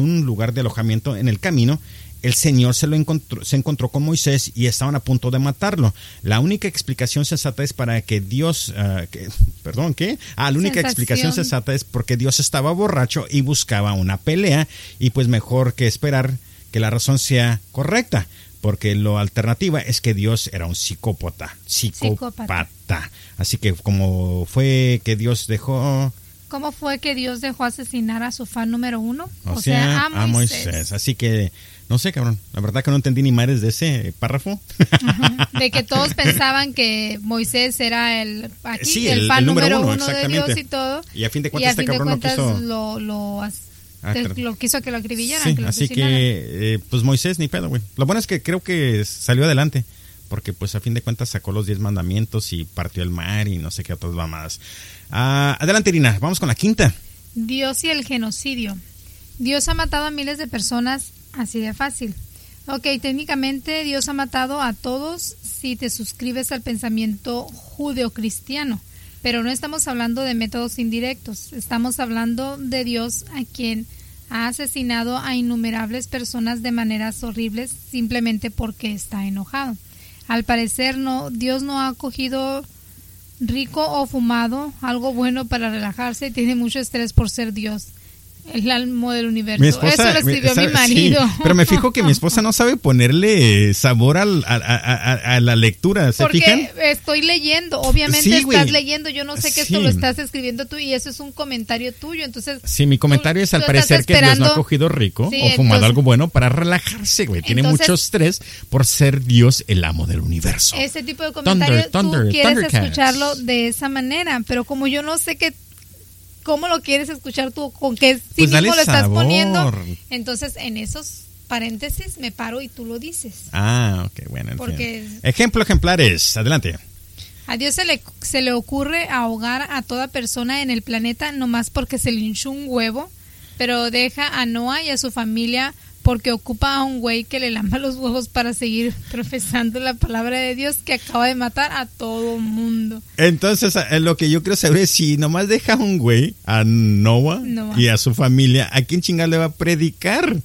un lugar de alojamiento en el camino. El Señor se encontró con Moisés y estaban a punto de matarlo. La única explicación sensata es porque Dios estaba borracho y buscaba una pelea, y pues mejor que esperar que la razón sea correcta, porque la alternativa es que Dios era un psicópata. Así que ¿Cómo fue que Dios dejó asesinar a su fan número 1? O sea, a Moisés. Así que, no sé, cabrón. La verdad que no entendí ni madres de ese párrafo. Ajá. De que todos pensaban que Moisés era el fan número uno de Dios y todo. Y a fin de cuentas, lo quiso que lo acribillaran. Sí, así que, pues Moisés ni pedo, güey. Lo bueno es que creo que salió adelante. Porque pues a fin de cuentas sacó los 10 mandamientos y partió el mar y no sé qué otras mamadas. Adelante, Irina, vamos con la quinta. Dios y el genocidio. Dios ha matado a miles de personas así de fácil. Ok, técnicamente Dios ha matado a todos si te suscribes al pensamiento judeocristiano. Pero no estamos hablando de métodos indirectos. Estamos hablando de Dios a quien ha asesinado a innumerables personas de maneras horribles simplemente porque está enojado. Al parecer Dios no ha cogido rico o fumado algo bueno para relajarse, tiene mucho estrés por ser Dios. El almo del universo. Mi esposa, eso lo escribió mi marido. Sí, pero me fijo que mi esposa no sabe ponerle sabor a la lectura. ¿Se Porque fijan? Estoy leyendo, obviamente sí, estás leyendo. Yo no sé que esto lo estás escribiendo tú y eso es un comentario tuyo. Entonces, sí, mi comentario es al parecer que Dios no ha cogido rico o fumado algo bueno para relajarse, güey. Tiene mucho estrés por ser Dios el amo del universo. Ese tipo de comentarios tú quieres escucharlo de esa manera, pero como yo no sé qué. ¿Cómo lo quieres escuchar tú? ¿Con qué sí mismo lo estás poniendo? Entonces, en esos paréntesis me paro y tú lo dices. Ah, ok, bueno. Porque ejemplares, adelante. A Dios se le ocurre ahogar a toda persona en el planeta nomás porque se le hinchó un huevo, pero deja a Noah y a su familia porque ocupa a un güey que le lamba los huevos para seguir profesando la palabra de Dios, que acaba de matar a todo mundo. Entonces, lo que yo quiero saber es si nomás deja a un güey, a Noah y a su familia, ¿a quién chingada le va a predicar?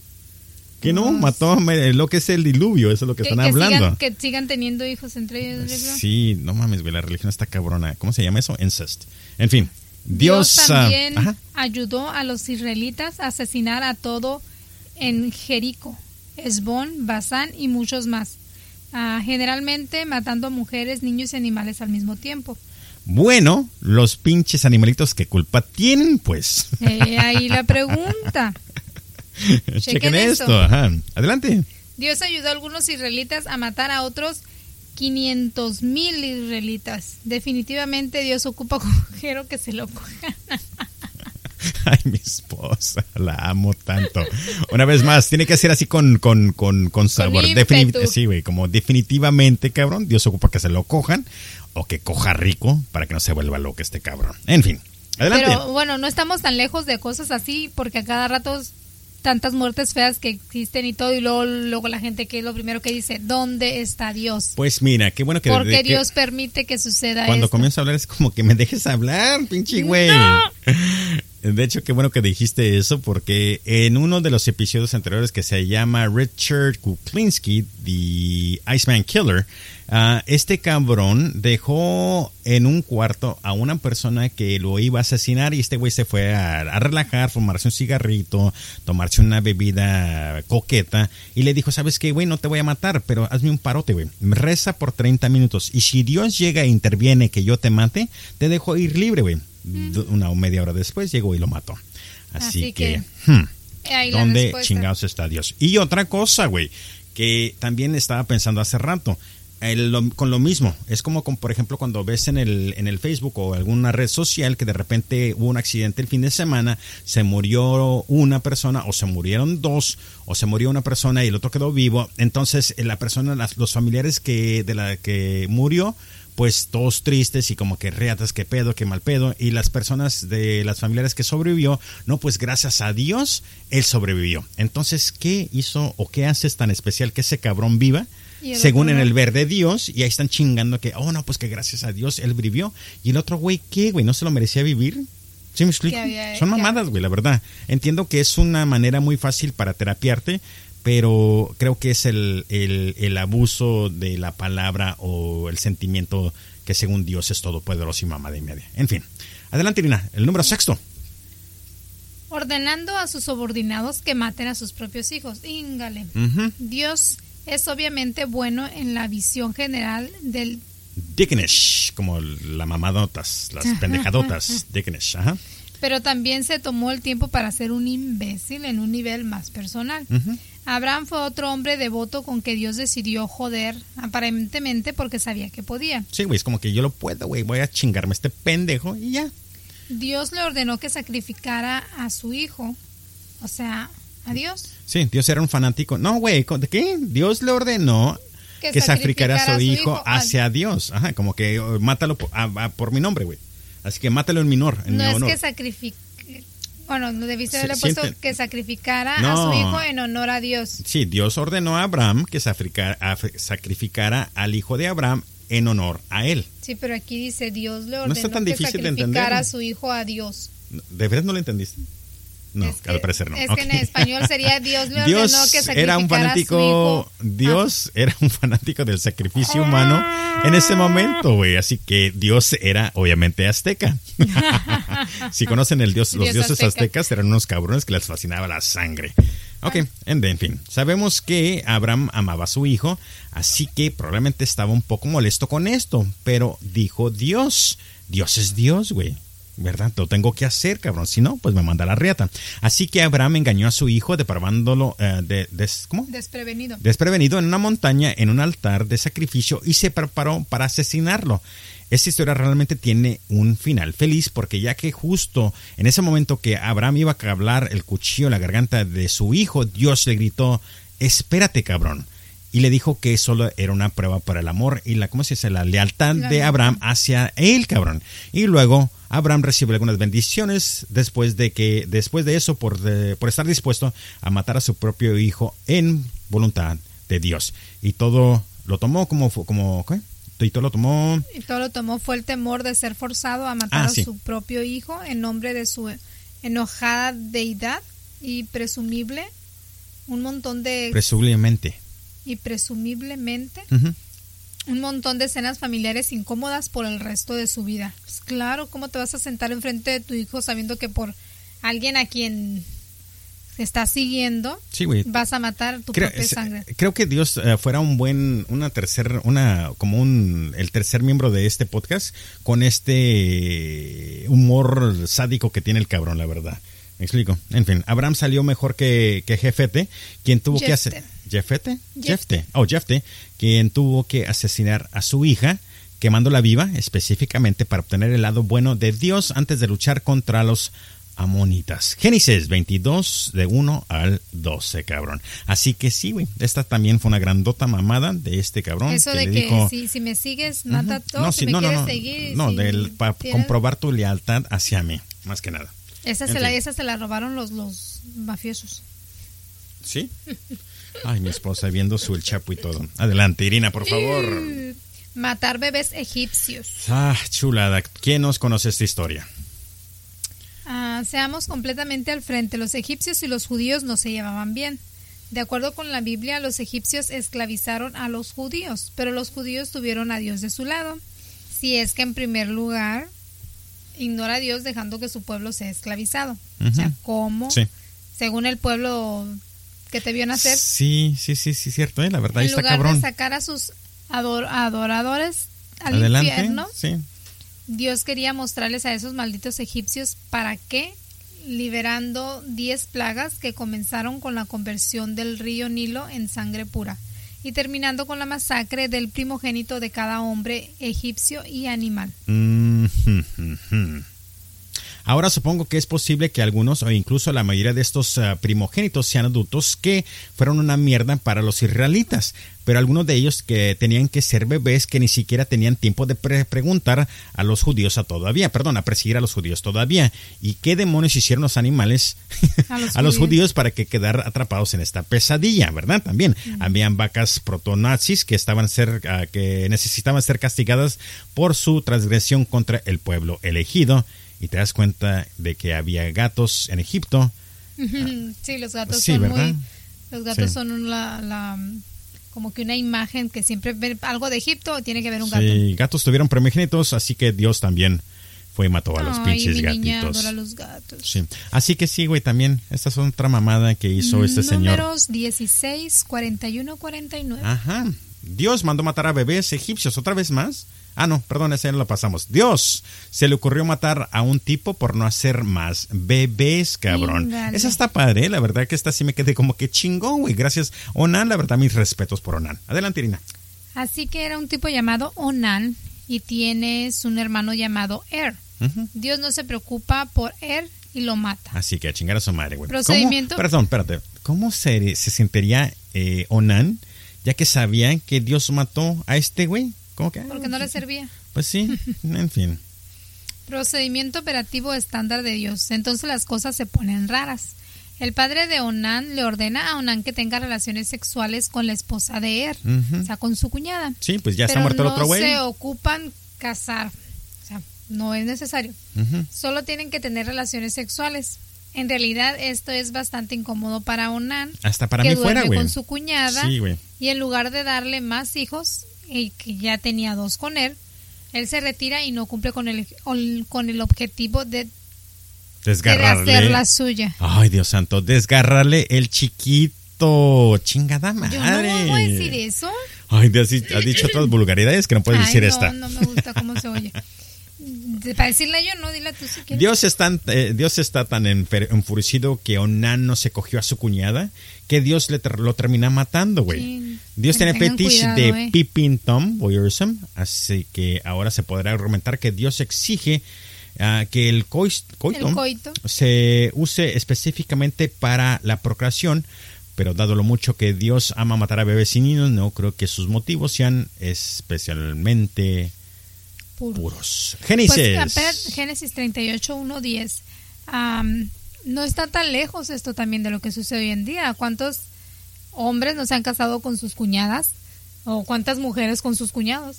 Que no, mató lo que es el diluvio, eso es lo que están hablando. Que sigan teniendo hijos entre ellos. Sí, no mames, güey, la religión está cabrona. ¿Cómo se llama eso? Incest. En fin, Dios también ayudó a los israelitas a asesinar a todo en Jericó, Esbón, Basán y muchos más, generalmente matando a mujeres, niños y animales al mismo tiempo. Bueno, los pinches animalitos, ¿qué culpa tienen, pues? Ahí la pregunta. Chequen esto. Ajá. Adelante. Dios ayudó a algunos israelitas a matar a otros 500,000 israelitas. Definitivamente Dios ocupa cojero que se lo cojan. Ay, mi esposa, la amo tanto. Una vez más, tiene que ser así con sabor. Sí, güey, como definitivamente, cabrón. Dios ocupa que se lo cojan o que coja rico para que no se vuelva loco este cabrón. En fin, adelante. Pero bueno, no estamos tan lejos de cosas así porque a cada rato tantas muertes feas que existen y todo, y luego la gente, que es lo primero que dice, ¿dónde está Dios? Pues mira, qué bueno que... Porque Dios permite que suceda cuando esto. Comienzo a hablar es como que me dejes hablar, pinche güey. ¡No! De hecho, qué bueno que dijiste eso, porque en uno de los episodios anteriores que se llama Richard Kuklinski, The Iceman Killer, este cabrón dejó en un cuarto a una persona que lo iba a asesinar y este güey se fue a relajar, fumarse un cigarrito, tomarse una bebida coqueta y le dijo, ¿sabes qué, güey? No te voy a matar, pero hazme un parote, güey. Reza por 30 minutos y si Dios llega e interviene que yo te mate, te dejo ir libre, güey. Una o media hora después llegó y lo mató. Así que ¿dónde chingados está Dios? Y otra cosa, güey, que también estaba pensando hace rato, con lo mismo, es como por ejemplo cuando ves en el Facebook o alguna red social que de repente hubo un accidente el fin de semana, se murió una persona o se murieron dos o se murió una persona y el otro quedó vivo. Entonces la persona, los familiares de la que murió, pues todos tristes y como que reatas, qué pedo, qué mal pedo. Y las personas de las familiares que sobrevivió, no, pues gracias a Dios, él sobrevivió. Entonces, ¿qué hizo o qué haces tan especial que ese cabrón viva? Según en el ver de Dios, y ahí están chingando que, oh no, pues que gracias a Dios él vivió. Y el otro güey, ¿qué, güey? ¿No se lo merecía vivir? ¿Sí me explico? Son mamadas, güey, la verdad. Entiendo que es una manera muy fácil para terapiarte, pero creo que es el abuso de la palabra o el sentimiento que según Dios es todopoderoso y mamada y media. En fin, adelante, Irina, el número 6. Ordenando a sus subordinados que maten a sus propios hijos. Íngale. Dios es obviamente bueno en la visión general del... Dicknish, como la mamadotas, las pendejadotas. Dicknish, ajá. Pero también se tomó el tiempo para ser un imbécil en un nivel más personal. Abraham fue otro hombre devoto con que Dios decidió joder, aparentemente porque sabía que podía. Sí, güey, es como que yo lo puedo, güey, voy a chingarme este pendejo y ya. Dios le ordenó que sacrificara a su hijo, o sea, a Dios. Sí, Dios era un fanático. No, güey, ¿qué? Dios le ordenó que sacrificara a su hijo hacia Dios. Ajá, como que mátalo por mi nombre, güey. Así que mátalo en mi honor. No es que sacrifique. Bueno, debiste haberle puesto que sacrificara a su hijo en honor a Dios. Sí, Dios ordenó a Abraham que sacrificara al hijo de Abraham en honor a él. Sí, pero aquí dice Dios le ordenó que sacrificara a su hijo a Dios. ¿De verdad no lo entendiste? No, es que, al parecer no. Es que en español sería Dios le ordenó que sacrificara era un fanático, a su hijo. Dios era un fanático del sacrificio humano en ese momento, güey. Así que Dios era obviamente azteca. Si conocen el dios, los dioses aztecas eran unos cabrones que les fascinaba la sangre. Ok, en fin, sabemos que Abraham amaba a su hijo, así que probablemente estaba un poco molesto con esto, pero dijo Dios, Dios es Dios, güey, ¿verdad? Lo tengo que hacer, cabrón, si no, pues me manda la riata. Así que Abraham engañó a su hijo depravándolo, desprevenido en una montaña, en un altar de sacrificio, y se preparó para asesinarlo. Esta historia realmente tiene un final feliz, porque ya que justo en ese momento que Abraham iba a clavar el cuchillo en la garganta de su hijo, Dios le gritó, espérate, cabrón, y le dijo que solo era una prueba para el amor y la, ¿cómo se dice?, la lealtad de Abraham hacia él, cabrón. Y luego Abraham recibe algunas bendiciones después de eso por estar dispuesto a matar a su propio hijo en voluntad de Dios. Y todo lo tomó como ¿qué? Y todo lo tomó. Fue el temor de ser forzado a matar a su propio hijo en nombre de su enojada deidad y presumible. Un montón de. Presumiblemente. Uh-huh. Un montón de escenas familiares incómodas por el resto de su vida. Pues claro, ¿cómo te vas a sentar enfrente de tu hijo sabiendo que por alguien a quien estás siguiendo vas a matar tu propia sangre? Creo que Dios fuera el tercer miembro de este podcast con este humor sádico que tiene el cabrón, la verdad. Me explico. En fin, Abraham salió mejor que Jefté, quien tuvo que hacer. Jefté, quien tuvo que asesinar a su hija, quemándola viva específicamente para obtener el lado bueno de Dios antes de luchar contra los amonitas. Génesis 22, de 1 al 12, cabrón. Así que sí, güey, esta también fue una grandota mamada de este cabrón. Eso de que dijo, si me sigues, mata a todos, seguir. No, para comprobar tu lealtad hacia mí, más que nada. Esa se la robaron los mafiosos. ¿Sí? Ay, mi esposa viendo el Chapo y todo. Adelante, Irina, por favor. Matar bebés egipcios. Ah, chulada. ¿Quién nos conoce esta historia? Seamos completamente al frente. Los egipcios y los judíos no se llevaban bien. De acuerdo con la Biblia, los egipcios esclavizaron a los judíos, pero los judíos tuvieron a Dios de su lado. Si es que en primer lugar ignora a Dios dejando que su pueblo sea esclavizado. Uh-huh. O sea, ¿cómo? Sí. Según el pueblo que te vio nacer. Sí, cierto, la verdad está cabrón. En lugar de sacar a sus adoradores al infierno, sí. Dios quería mostrarles a esos malditos egipcios para qué, liberando 10 plagas que comenzaron con la conversión del río Nilo en sangre pura y terminando con la masacre del primogénito de cada hombre egipcio y animal. Ahora supongo que es posible que algunos o incluso la mayoría de estos primogénitos sean adultos que fueron una mierda para los israelitas, pero algunos de ellos que tenían que ser bebés que ni siquiera tenían tiempo de preguntar a los judíos a perseguir a los judíos todavía. ¿Y qué demonios hicieron los animales a los judíos para que quedaran atrapados en esta pesadilla, verdad? También habían vacas protonazis que necesitaban ser castigadas por su transgresión contra el pueblo elegido. Y te das cuenta de que había gatos en Egipto. Sí, los gatos son como que una imagen que siempre ve algo de Egipto, tiene que ver un gato. Sí, gatos tuvieron primogénitos, así que Dios también fue y mató a los pinches gatitos. Niña adora los gatos. Sí. Así que sí, güey, también. Esta es otra mamada que hizo este señor. Números 16, 41, 49. Ajá. Dios mandó matar a bebés egipcios otra vez más. Ese ya lo pasamos. Dios se le ocurrió matar a un tipo por no hacer más bebés, cabrón. Dale. Esa está padre, la verdad que esta sí me quedé como que chingón, güey. Gracias, Onan, la verdad, mis respetos por Onan. Adelante, Irina. Así que era un tipo llamado Onan y tienes un hermano llamado Er. Uh-huh. Dios no se preocupa por Er y lo mata. Así que a chingar a su madre, güey. Procedimiento. ¿Cómo se sentiría Onan ya que sabían que Dios mató a este güey? Porque no le servía. Pues sí, en fin. Procedimiento operativo estándar de Dios. Entonces las cosas se ponen raras. El padre de Onan le ordena a Onan que tenga relaciones sexuales con la esposa de Er. Uh-huh. O sea, con su cuñada. Sí, pues ya está muerto el otro güey. Pero no se ocupan casar. O sea, no es necesario. Uh-huh. Solo tienen que tener relaciones sexuales. En realidad esto es bastante incómodo para Onan. Hasta para mí fuera, güey. Que duerme con su cuñada. Sí, güey. Y en lugar de darle más hijos, y que ya tenía dos con él, él se retira y no cumple con el objetivo de desgarrarle, de hacer la suya. Ay, Dios santo, desgarrarle el chiquito. Chingada madre. Yo no puedo decir eso. Ay, has dicho otras vulgaridades que no puedes decir esta. No, no me gusta cómo se oye. Para decirla yo, no, dila tú si quieres. Dios está tan enfurecido que Onan no se cogió a su cuñada que Dios lo termina matando, güey. Sí, Dios tiene fetiche de peeping tom, voyeurism, así que ahora se podrá argumentar que Dios exige que el coito se use específicamente para la procreación, pero dado lo mucho que Dios ama matar a bebés y niños, no creo que sus motivos sean especialmente puros. Génesis. Pues, Génesis 38:1-10. No está tan lejos esto también de lo que sucede hoy en día. ¿Cuántos hombres no se han casado con sus cuñadas? ¿O cuántas mujeres con sus cuñados?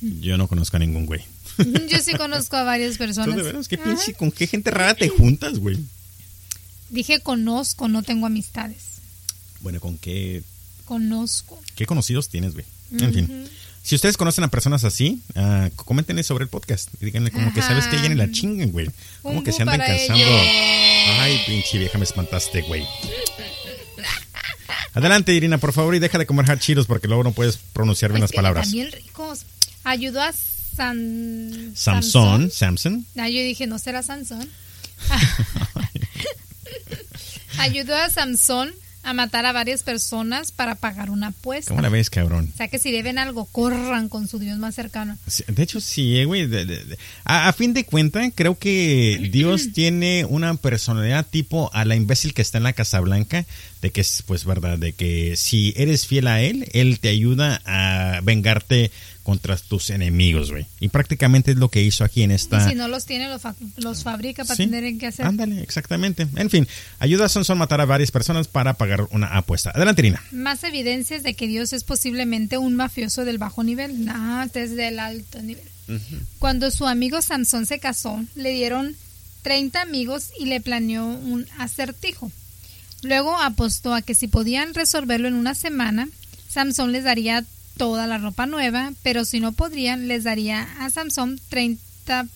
Yo no conozco a ningún güey. Yo sí conozco a varias personas. ¿Tú de veras? ¿Qué piensas? ¿Con qué gente rara te juntas, güey? Dije conozco, no tengo amistades. Bueno, ¿con qué? Conozco. ¿Qué conocidos tienes, güey? En fin. Si ustedes conocen a personas así, coméntenle sobre el podcast. Díganle como que sabes que ella ni la chingan, güey. Como que se andan casando. Ay, pinche vieja, me espantaste, güey. Adelante, Irina, por favor, y deja de comer hachiros porque luego no puedes pronunciar bien las palabras. También ricos. Ayudó a Samson. Ah, yo dije, no será Sansón. Ayudó a Samson a matar a varias personas para pagar una apuesta. ¿Cómo la ves, cabrón? O sea, que si deben algo, corran con su Dios más cercano. De hecho, sí, güey. A fin de cuentas, creo que Dios tiene una personalidad tipo a la imbécil que está en la Casa Blanca, de que es, pues, verdad, de que si eres fiel a él, él te ayuda a vengarte contra tus enemigos, güey. Y prácticamente es lo que hizo aquí en esta... Y si no los tiene, los fabrica para tener que hacer. Ándale, exactamente. En fin, ayuda a Sansón a matar a varias personas para pagar una apuesta. Adelante, Irina. Más evidencias de que Dios es posiblemente un mafioso del bajo nivel. No, desde el alto nivel. Uh-huh. Cuando su amigo Sansón se casó, le dieron 30 amigos y le planeó un acertijo. Luego apostó a que si podían resolverlo en una semana, Sansón les daría toda la ropa nueva, pero si no podrían, les daría a Sansón 30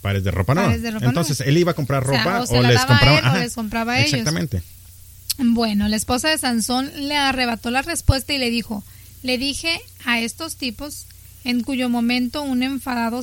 pares de ropa nueva. Entonces, él iba a comprar ropa o les compraba él, o les compraba a ellos. Exactamente. Bueno, la esposa de Sansón le arrebató la respuesta y le dijo, le dije a estos tipos, en cuyo momento un enfadado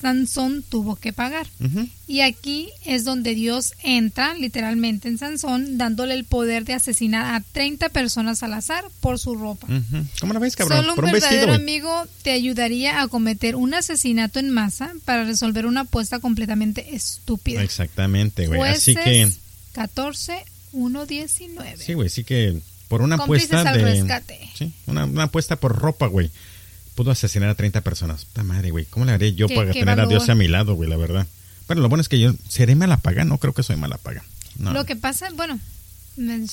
Sansón tuvo que pagar. Uh-huh. Y aquí es donde Dios entra literalmente en Sansón, dándole el poder de asesinar a 30 personas al azar por su ropa. Uh-huh. ¿Cómo la ves, cabrón? Solo un verdadero amigo te ayudaría a cometer un asesinato en masa para resolver una apuesta completamente estúpida. Exactamente, güey. Así que 14:1-19. Sí, güey, así que por una apuesta de rescate. Sí, una apuesta por ropa, güey. Pudo asesinar a 30 personas. Puta madre, güey. ¿Cómo le haría yo para tener valor a Dios a mi lado, güey? La verdad. Bueno, lo bueno es que yo seré mala paga. No creo que soy mala paga. No. Lo que pasa, bueno,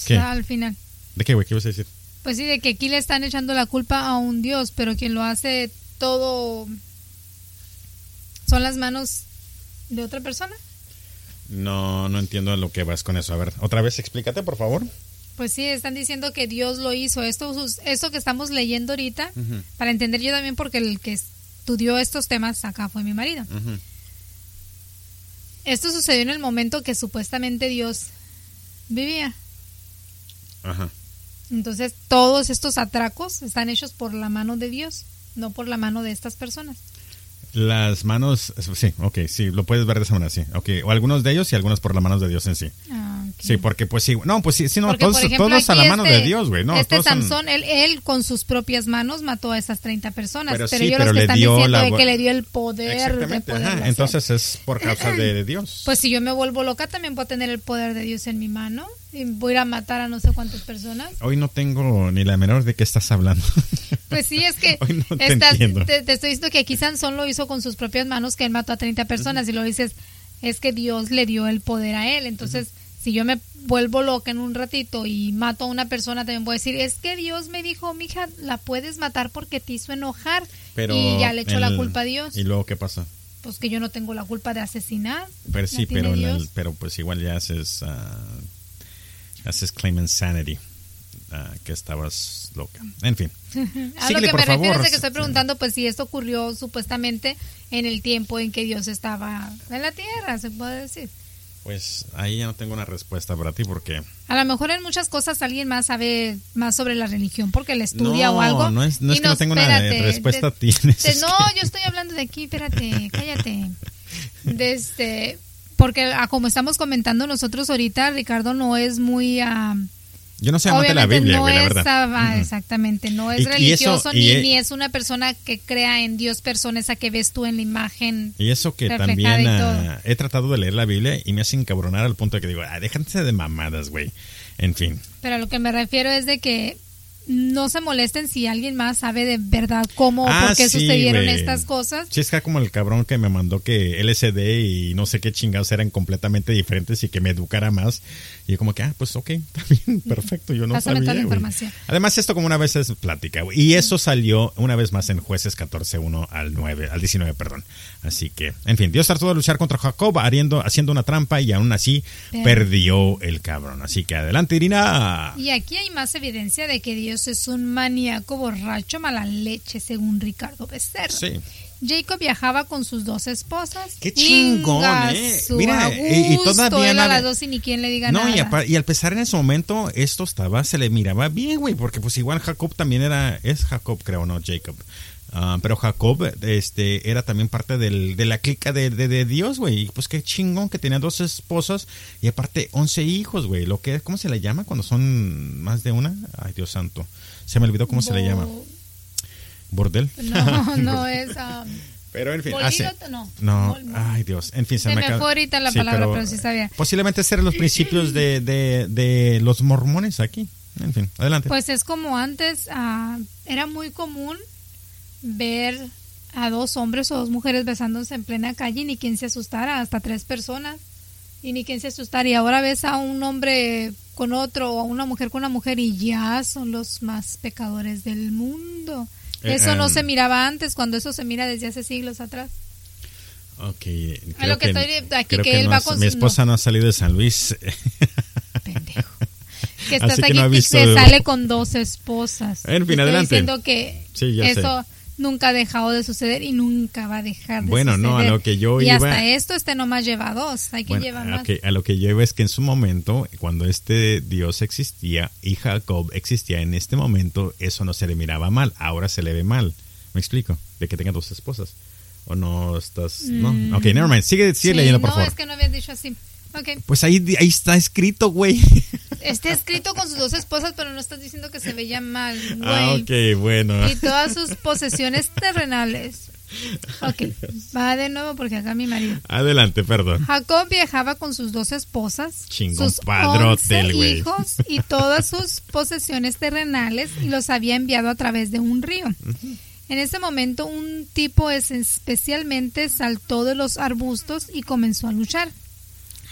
al final. ¿De qué, güey? ¿Qué ibas a decir? Pues sí, de que aquí le están echando la culpa a un Dios, pero quien lo hace todo son las manos de otra persona. No entiendo lo que vas con eso. A ver, otra vez explícate, por favor. Pues sí, están diciendo que Dios lo hizo. Esto que estamos leyendo ahorita, uh-huh, para entender yo también, porque el que estudió estos temas acá fue mi marido. Uh-huh. Esto sucedió en el momento que supuestamente Dios vivía. Ajá. Entonces, todos estos atracos están hechos por la mano de Dios, no por la mano de estas personas. Las manos, sí, ok, sí, lo puedes ver de esa manera, sí, ok, o algunos de ellos y algunos por las manos de Dios en sí. Ah, okay. Sí, porque pues sí, no, pues sí, no, porque, todos, ejemplo, todos a la mano de Dios, güey, no. Este Sansón, él con sus propias manos mató a esas 30 personas, pero sí, ellos los que están diciendo de que le dio el poder. Exactamente, de poder. Entonces es por causa de Dios. Pues si yo me vuelvo loca también puedo tener el poder de Dios en mi mano y voy a ir a matar a no sé cuántas personas. Hoy no tengo ni la menor de qué estás hablando. Pues sí, es que hoy no te estoy diciendo que aquí Sansón lo hizo con sus propias manos, que él mató a 30 personas, uh-huh, y lo dices, es que Dios le dio el poder a él. Entonces, uh-huh, si yo me vuelvo loca en un ratito y mato a una persona, también voy a decir, es que Dios me dijo, mija, la puedes matar porque te hizo enojar. Pero y ya le echó la culpa a Dios. ¿Y luego qué pasa? pues que yo no tengo la culpa de asesinar. Pero sí, pero pues igual ya haces claim insanity, que estabas loca. En fin. A síguele, lo que me refiero es que estoy preguntando pues si esto ocurrió supuestamente en el tiempo en que Dios estaba en la tierra, se puede decir. Pues ahí ya no tengo una respuesta para ti porque... A lo mejor en muchas cosas alguien más sabe más sobre la religión porque la estudia o algo. No es que no tengo una respuesta yo estoy hablando de aquí, espérate, cállate. Porque como estamos comentando nosotros ahorita, Ricardo no es muy... Yo no sé amante de la Biblia, güey, la verdad. Exactamente, no es religioso ni es una persona que crea en Dios, persona esa que ves tú en la imagen. Y eso que también he tratado de leer la Biblia y me hace encabronar al punto de que digo, déjense de mamadas, güey. En fin. Pero a lo que me refiero es de que no se molesten si alguien más sabe de verdad cómo o por qué sucedieron estas cosas. Sí, es que como el cabrón que me mandó que LSD y no sé qué chingados eran completamente diferentes y que me educara más. Y yo como que, pues ok, está bien, perfecto, yo no sabía. Toda la información. Además, esto como una vez es plática, güey. Y eso salió una vez más en Jueces 14:1 al 19, perdón. Así que, en fin, Dios trató de luchar contra Jacob haciendo una trampa y aún así perdió el cabrón. Así que adelante, Irina. Y aquí hay más evidencia de que Dios es un maníaco borracho mala leche, según Ricardo Becerra. Sí. Jacob viajaba con sus dos esposas. ¡Qué chingón! Mira, y todavía él a las dos y ni quien le diga nada. Y al pesar en ese momento, esto estaba, se le miraba bien, güey, porque pues igual Jacob también es Jacob, creo, no Jacob. Pero Jacob era también parte de la clica de Dios, güey. Pues qué chingón que tenía dos esposas y aparte 11 hijos, güey. ¿Cómo se le llama cuando son más de una? Ay, Dios santo. Se me olvidó cómo se le llama. ¿Bordel? No, no es... Pero en fin, ay Dios, en fin, se me fue ahorita la palabra, pero sí sabía. Posiblemente ser los principios de los mormones aquí. En fin, adelante. Pues es como antes, era muy común ver a dos hombres o dos mujeres besándose en plena calle y ni quien se asustara, hasta 3 personas y ni quien se asustara, y ahora ves a un hombre con otro o a una mujer con una mujer y ya son los más pecadores del mundo. Eso no se miraba antes, cuando eso se mira desde hace siglos atrás. Okay, creo lo que estoy aquí que él va con mi esposa no ha salido de San Luis. Pendejo. Que estás aquí no y se sale con dos esposas. En fin, adelante. Estoy diciendo que eso nunca ha dejado de suceder y nunca va a dejar de suceder. Bueno, no, a lo que yo iba... Y hasta este nomás lleva 2, hay que llevar más. A lo que yo iba es que en su momento, cuando Dios existía y Jacob existía en este momento, eso no se le miraba mal, ahora se le ve mal. ¿Me explico? De que tenga dos esposas. ¿O no estás...? No. Ok, nevermind, sigue leyendo, por favor. No, es que no habías dicho así. Okay. Pues ahí está escrito, güey. Está escrito con sus dos esposas, pero no estás diciendo que se veía mal, güey. Ok, bueno. Y todas sus posesiones terrenales. Ok, va de nuevo porque acá mi marido. Adelante, perdón. Jacob viajaba con sus dos esposas, chingón, sus 11 hijos y todas sus posesiones terrenales y los había enviado a través de un río. Uh-huh. En ese momento un tipo especialmente saltó de los arbustos y comenzó a luchar.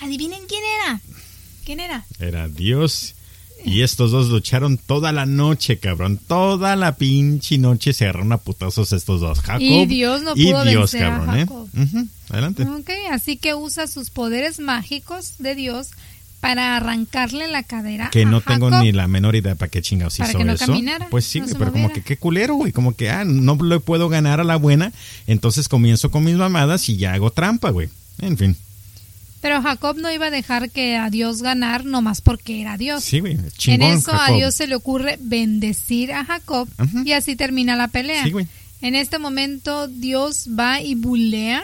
Adivinen quién era. ¿Quién era? Era Dios. Y estos dos lucharon toda la noche, cabrón. Toda la pinche noche se agarraron a putazos estos dos. Jacob y Dios no pudo vencer a Jacob. Uh-huh. Adelante. Okay, así que usa sus poderes mágicos de Dios para arrancarle la cadera que no a Jacob. Tengo ni la menor idea para qué chingados hizo que no eso. Caminara, pues sí, no pero moviera. Como que qué culero, güey. Como que no le puedo ganar a la buena. Entonces comienzo con mis mamadas y ya hago trampa, güey. En fin. Pero Jacob no iba a dejar que a Dios ganar nomás porque era Dios. Sí, güey, chingón, en eso Jacob. A Dios se le ocurre bendecir a Jacob, uh-huh, y así termina la pelea. Sí, güey. En este momento Dios va y bulea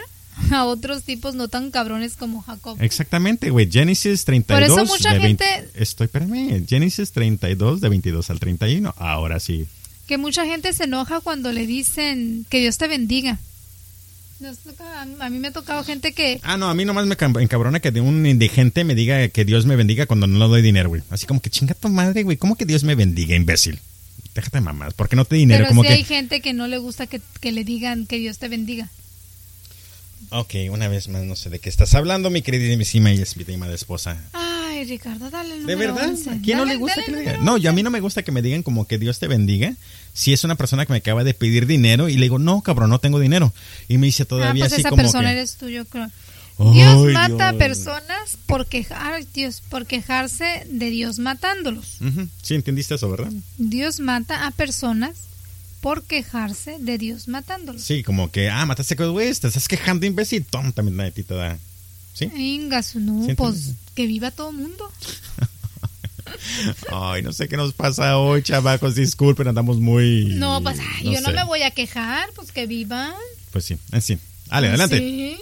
a otros tipos no tan cabrones como Jacob. Exactamente, güey. Génesis 32. Por eso mucha gente... Espérame. Génesis 32 de 22 al 31. Ahora sí. Que mucha gente se enoja cuando le dicen que Dios te bendiga. A mí me ha tocado gente que... a mí nomás me encabrona que de un indigente me diga que Dios me bendiga cuando no le doy dinero, güey. Así como que chinga tu madre, güey. ¿Cómo que Dios me bendiga, imbécil? Déjate mamás, ¿por qué no te doy dinero? Pero como hay gente que no le gusta que le digan que Dios te bendiga. Ok, una vez más, no sé de qué estás hablando, mi queridísima y esposa. Ay, Ricardo, dale el número. ¿De verdad? 11. ¿A quién dale, no le gusta que le digan? No, yo a mí no me gusta que me digan como que Dios te bendiga. Si es una persona que me acaba de pedir dinero y le digo, no, cabrón, no tengo dinero. Y me dice todavía pues así como que... esa persona eres tú, yo creo. Dios mata a personas por quejarse de Dios matándolos. Uh-huh. Sí, entendiste eso, ¿verdad? Dios mata a personas por quejarse de Dios matándolos. Sí, como que, mataste a güey, te estás quejando, imbécil, toma, también nadie te da. ¿Sí? Venga, no, ¿sí pues que viva todo el mundo? Ay, no sé qué nos pasa hoy, chavacos, disculpen, andamos muy... No, pues ay, no yo sé. No me voy a quejar, pues que vivan. Pues sí, así. Dale, pues adelante. Sí.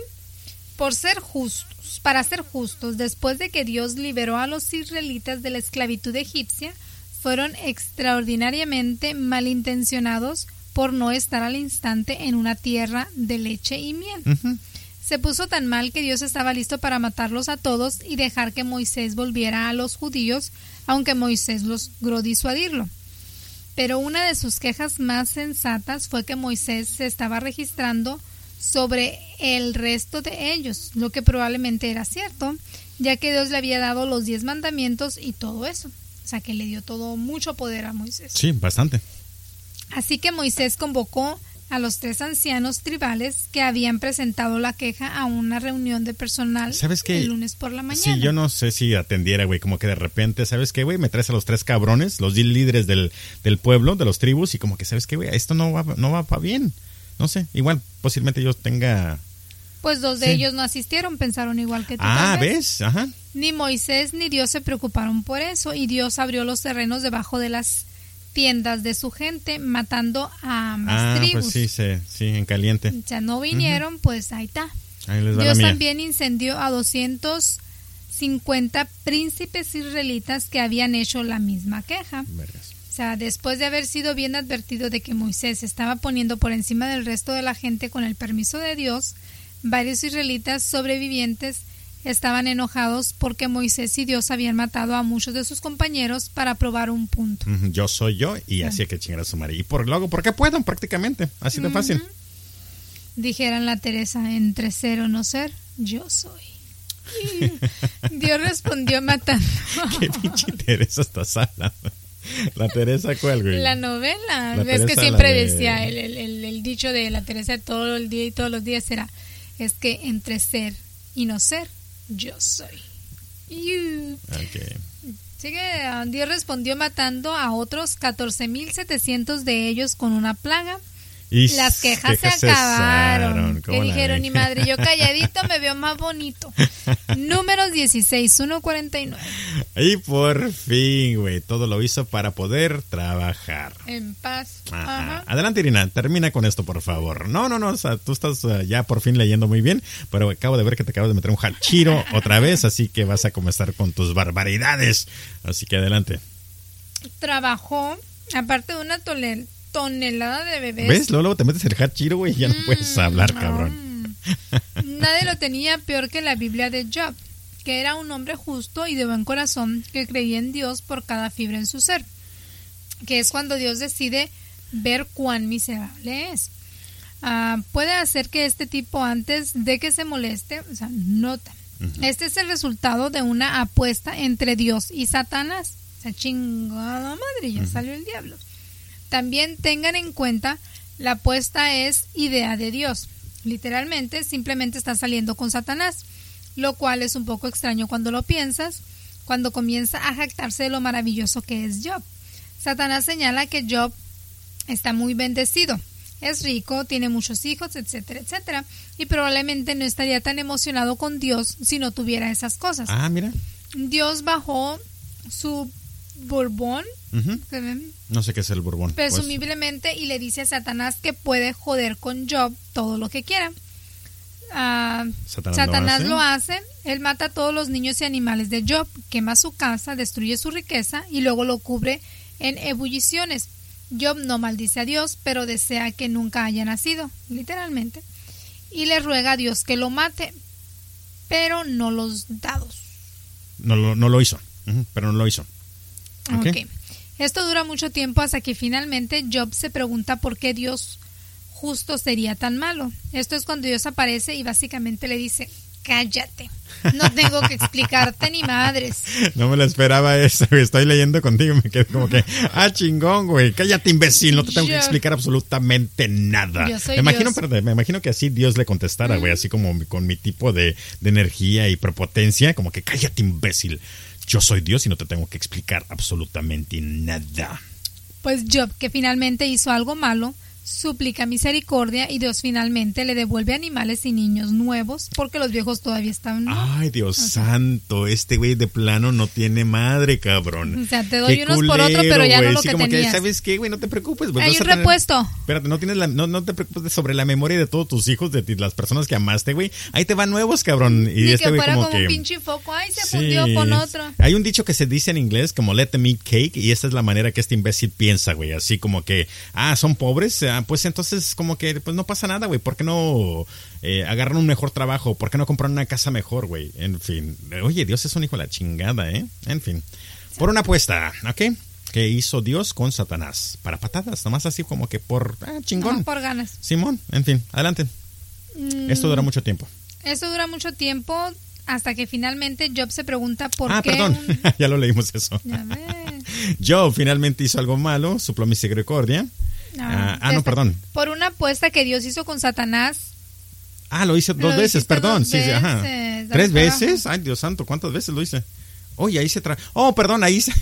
Para ser justos, después de que Dios liberó a los israelitas de la esclavitud egipcia, fueron extraordinariamente malintencionados por no estar al instante en una tierra de leche y miel. Uh-huh. Se puso tan mal que Dios estaba listo para matarlos a todos y dejar que Moisés volviera a los judíos, aunque Moisés logró disuadirlo. Pero una de sus quejas más sensatas fue que Moisés se estaba registrando sobre el resto de ellos, lo que probablemente era cierto, ya que Dios le había dado los 10 mandamientos y todo eso. O sea, que le dio todo mucho poder a Moisés. Sí, bastante. Así que Moisés convocó a los 3 ancianos tribales que habían presentado la queja a una reunión de personal. ¿Sabes qué? El lunes por la mañana. Sí, yo no sé si atendiera, güey, como que de repente, ¿sabes qué, güey? Me traes a los 3 cabrones, los 10 líderes del pueblo, de los tribus, y como que, ¿sabes qué, güey? Esto no va para bien. No sé, igual, posiblemente ellos tenga... Pues 2 de ellos no asistieron, pensaron igual que tú. ¿Ves? Ajá. Ni Moisés ni Dios se preocuparon por eso, y Dios abrió los terrenos debajo de las tiendas de su gente, matando a más tribus. Pues sí, en caliente. Ya no vinieron, uh-huh. Pues ahí está. Ahí les va Dios también incendió a 250 príncipes israelitas que habían hecho la misma queja. Vergas. O sea, después de haber sido bien advertido de que Moisés estaba poniendo por encima del resto de la gente con el permiso de Dios, varios israelitas sobrevivientes estaban enojados porque Moisés y Dios habían matado a muchos de sus compañeros para probar un punto. Yo soy yo y así hay que chingar a su madre. Y ¿por qué puedo? Prácticamente, así de fácil. Dijeran la Teresa, entre ser o no ser, yo soy. Dios respondió matando. ¿Qué pinche Teresa estás hablando? La Teresa, ¿cuál, güey? La novela. Es que siempre decía el dicho de la Teresa todo el día y todos los días era: es que entre ser y no ser, yo soy. Okay. Así que Dios respondió matando a otros 14,700 de ellos con una plaga. Y las quejas se acabaron. Que dijeron, ni madre, yo calladito me veo más bonito. Números 16:1-49. Y por fin, güey, todo lo hizo para poder trabajar en paz. Ajá. Adelante, Irina, termina con esto, por favor. No, o sea, tú estás ya por fin leyendo muy bien, pero acabo de ver que te acabas de meter un jalchiro otra vez, así que vas a comenzar con tus barbaridades. Así que adelante. Trabajó, aparte de una tonelada de bebés. ¿Ves? Luego te metes el hachiro, güey, y ya no puedes hablar, cabrón. Nadie lo tenía peor que la Biblia de Job, que era un hombre justo y de buen corazón que creía en Dios por cada fibra en su ser, que es cuando Dios decide ver cuán miserable es. Puede hacer que este tipo, antes de que se moleste, o sea, nota. Uh-huh. Este es el resultado de una apuesta entre Dios y Satanás. O sea, chingada madre, ya salió el diablo. También tengan en cuenta, la apuesta es idea de Dios. Literalmente, simplemente está saliendo con Satanás, lo cual es un poco extraño cuando lo piensas, cuando comienza a jactarse de lo maravilloso que es Job. Satanás señala que Job está muy bendecido, es rico, tiene muchos hijos, etcétera, etcétera, y probablemente no estaría tan emocionado con Dios si no tuviera esas cosas. Mira. Dios bajó su Borbón, no sé qué es el Borbón, presumiblemente, pues. Y le dice a Satanás que puede joder con Job todo lo que quiera. Satanás lo hace. Él mata a todos los niños y animales de Job, quema su casa, destruye su riqueza y luego lo cubre en ebulliciones. Job no maldice a Dios, pero desea que nunca haya nacido, literalmente, y le ruega a Dios que lo mate, pero no los dados. No lo hizo, pero no lo hizo. Okay. Esto dura mucho tiempo hasta que finalmente Job se pregunta por qué Dios justo sería tan malo. Esto es cuando Dios aparece y básicamente le dice: Cállate. No tengo que explicarte ni madres. No me lo esperaba eso. Estoy leyendo contigo y me quedé como que, ah, chingón, güey. Cállate, imbécil. No te tengo que explicar absolutamente nada. Yo soy me imagino que así Dios le contestara, güey. Así como con mi tipo de energía y prepotencia. Como que, cállate, imbécil. Yo soy Dios y no te tengo que explicar absolutamente nada. Pues Job, que finalmente hizo algo malo, suplica misericordia y Dios finalmente le devuelve animales y niños nuevos porque los viejos todavía están, ¿no? Ay, Dios santo, este güey de plano no tiene madre, cabrón. O sea, te doy unos por otro, pero ya no lo que tenías. Que, ¿sabes qué, güey? No te preocupes, güey. Hay un repuesto. Espérate, no te preocupes sobre la memoria de todos tus hijos, de las personas que amaste, güey. Ahí te van nuevos, cabrón. Y este güey como un pinche foco, ay, se fundió con otro. Hay un dicho que se dice en inglés como let them eat cake, y esa es la manera que este imbécil piensa, güey, así como que, ah, son pobres, pues entonces como que pues no pasa nada, güey. ¿Por qué no agarran un mejor trabajo? ¿Por qué no compran una casa mejor, güey? En fin. Oye, Dios es un hijo de la chingada, ¿eh? En fin. Por una apuesta, ¿ok? Que hizo Dios con Satanás. Para patadas, nomás así como que por chingón. No, por ganas. Simón, en fin. Adelante. Esto dura mucho tiempo. Hasta que finalmente Job se pregunta por qué... Ah, perdón. Ya lo leímos eso. Ya ves. Job finalmente hizo algo malo, supló misericordia. No, perdón. Por una apuesta que Dios hizo con Satanás. Ah, lo hizo dos veces, perdón. Dos veces, sí, ajá. ¿Tres veces? Ay, Dios santo, ¿cuántas veces lo hice? Oye, ahí se trae. Oh, perdón, ahí se...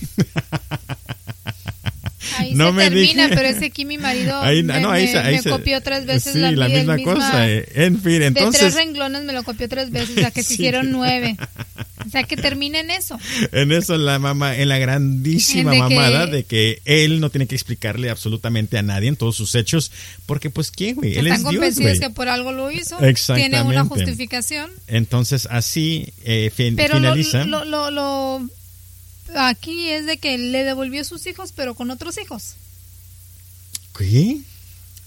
Ahí no se me termina, dije. Pero es que aquí mi marido me copió tres veces, sí, la misma cosa. En fin, entonces... De 3 renglones me lo copió 3 veces, o sea que se hicieron 9. O sea que termina en eso. En eso la grandísima mamada de que él no tiene que explicarle absolutamente a nadie en todos sus hechos, porque pues ¿quién, güey? Él es Dios, güey. Están convencidos que por algo lo hizo. Exactamente. Tiene una justificación. Entonces así finaliza. Pero aquí es de que le devolvió sus hijos, pero con otros hijos. ¿Qué?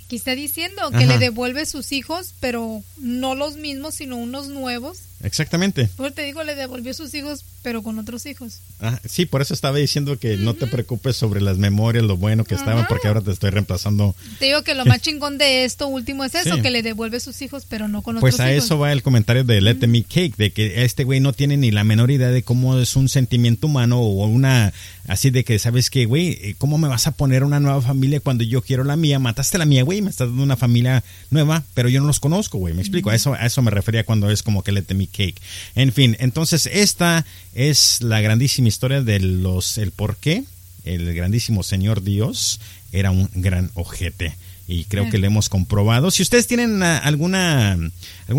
Aquí está diciendo que le devuelve sus hijos, pero no los mismos, sino unos nuevos. Exactamente. Porque te digo, le devolvió sus hijos, pero con otros hijos. Ah, sí, por eso estaba diciendo que no te preocupes sobre las memorias, lo bueno que estaban, porque ahora te estoy reemplazando. Te digo que lo más chingón de esto último es eso, que le devuelve sus hijos, pero no con otros hijos. Pues a eso va el comentario de Let Me Cake, de que este güey no tiene ni la menor idea de cómo es un sentimiento humano o una... Así de que, ¿sabes qué, güey? ¿Cómo me vas a poner una nueva familia cuando yo quiero la mía? Mataste la mía, güey, me estás dando una familia nueva, pero yo no los conozco, güey. ¿Me explico? A eso me refería cuando es como que Let Me Cake. En fin, entonces esta es la grandísima historia de el por qué el grandísimo Señor Dios era un gran ojete. Y creo que lo hemos comprobado. Si ustedes tienen algún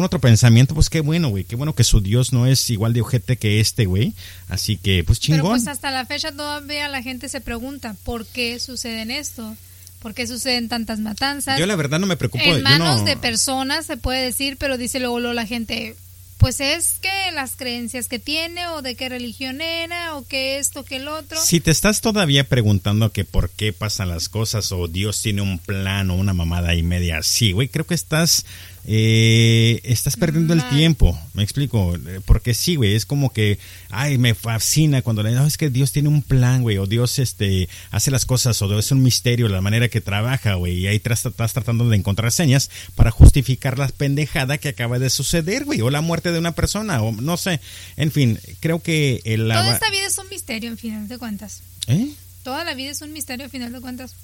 otro pensamiento, pues qué bueno, güey. Qué bueno que su Dios no es igual de ojete que este, güey. Así que, pues chingón. Pero pues hasta la fecha todavía la gente se pregunta, ¿por qué suceden esto? ¿Por qué suceden tantas matanzas? Yo la verdad no me preocupo. En manos de personas se puede decir, pero dice luego la gente... Pues es que las creencias que tiene, o de qué religión era, o que esto, que el otro. Si te estás todavía preguntando que por qué pasan las cosas, o Dios tiene un plan, o una mamada y media así, güey, creo que estás perdiendo el tiempo. ¿Me explico? Porque sí, güey, es como que, ay, me fascina cuando le digo, es que Dios tiene un plan, güey, o Dios hace las cosas, o es un misterio la manera que trabaja, güey, y ahí estás tratando de encontrar señas para justificar la pendejada que acaba de suceder, güey, o la muerte de una persona, o no sé. En fin, creo que toda esta vida es un misterio, en final de cuentas. Toda la vida es un misterio, en final de cuentas.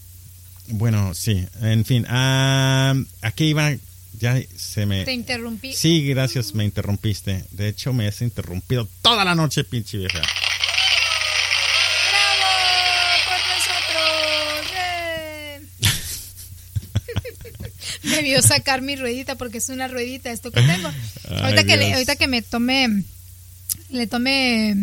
Bueno, sí, en fin. Aquí iba... Ya se me... Te interrumpí. Sí, gracias, me interrumpiste. De hecho, me has interrumpido toda la noche, pinche vieja. ¡Bravo por nosotros! Me vio sacar mi ruedita, porque es una ruedita esto que tengo. Ahorita que le tomé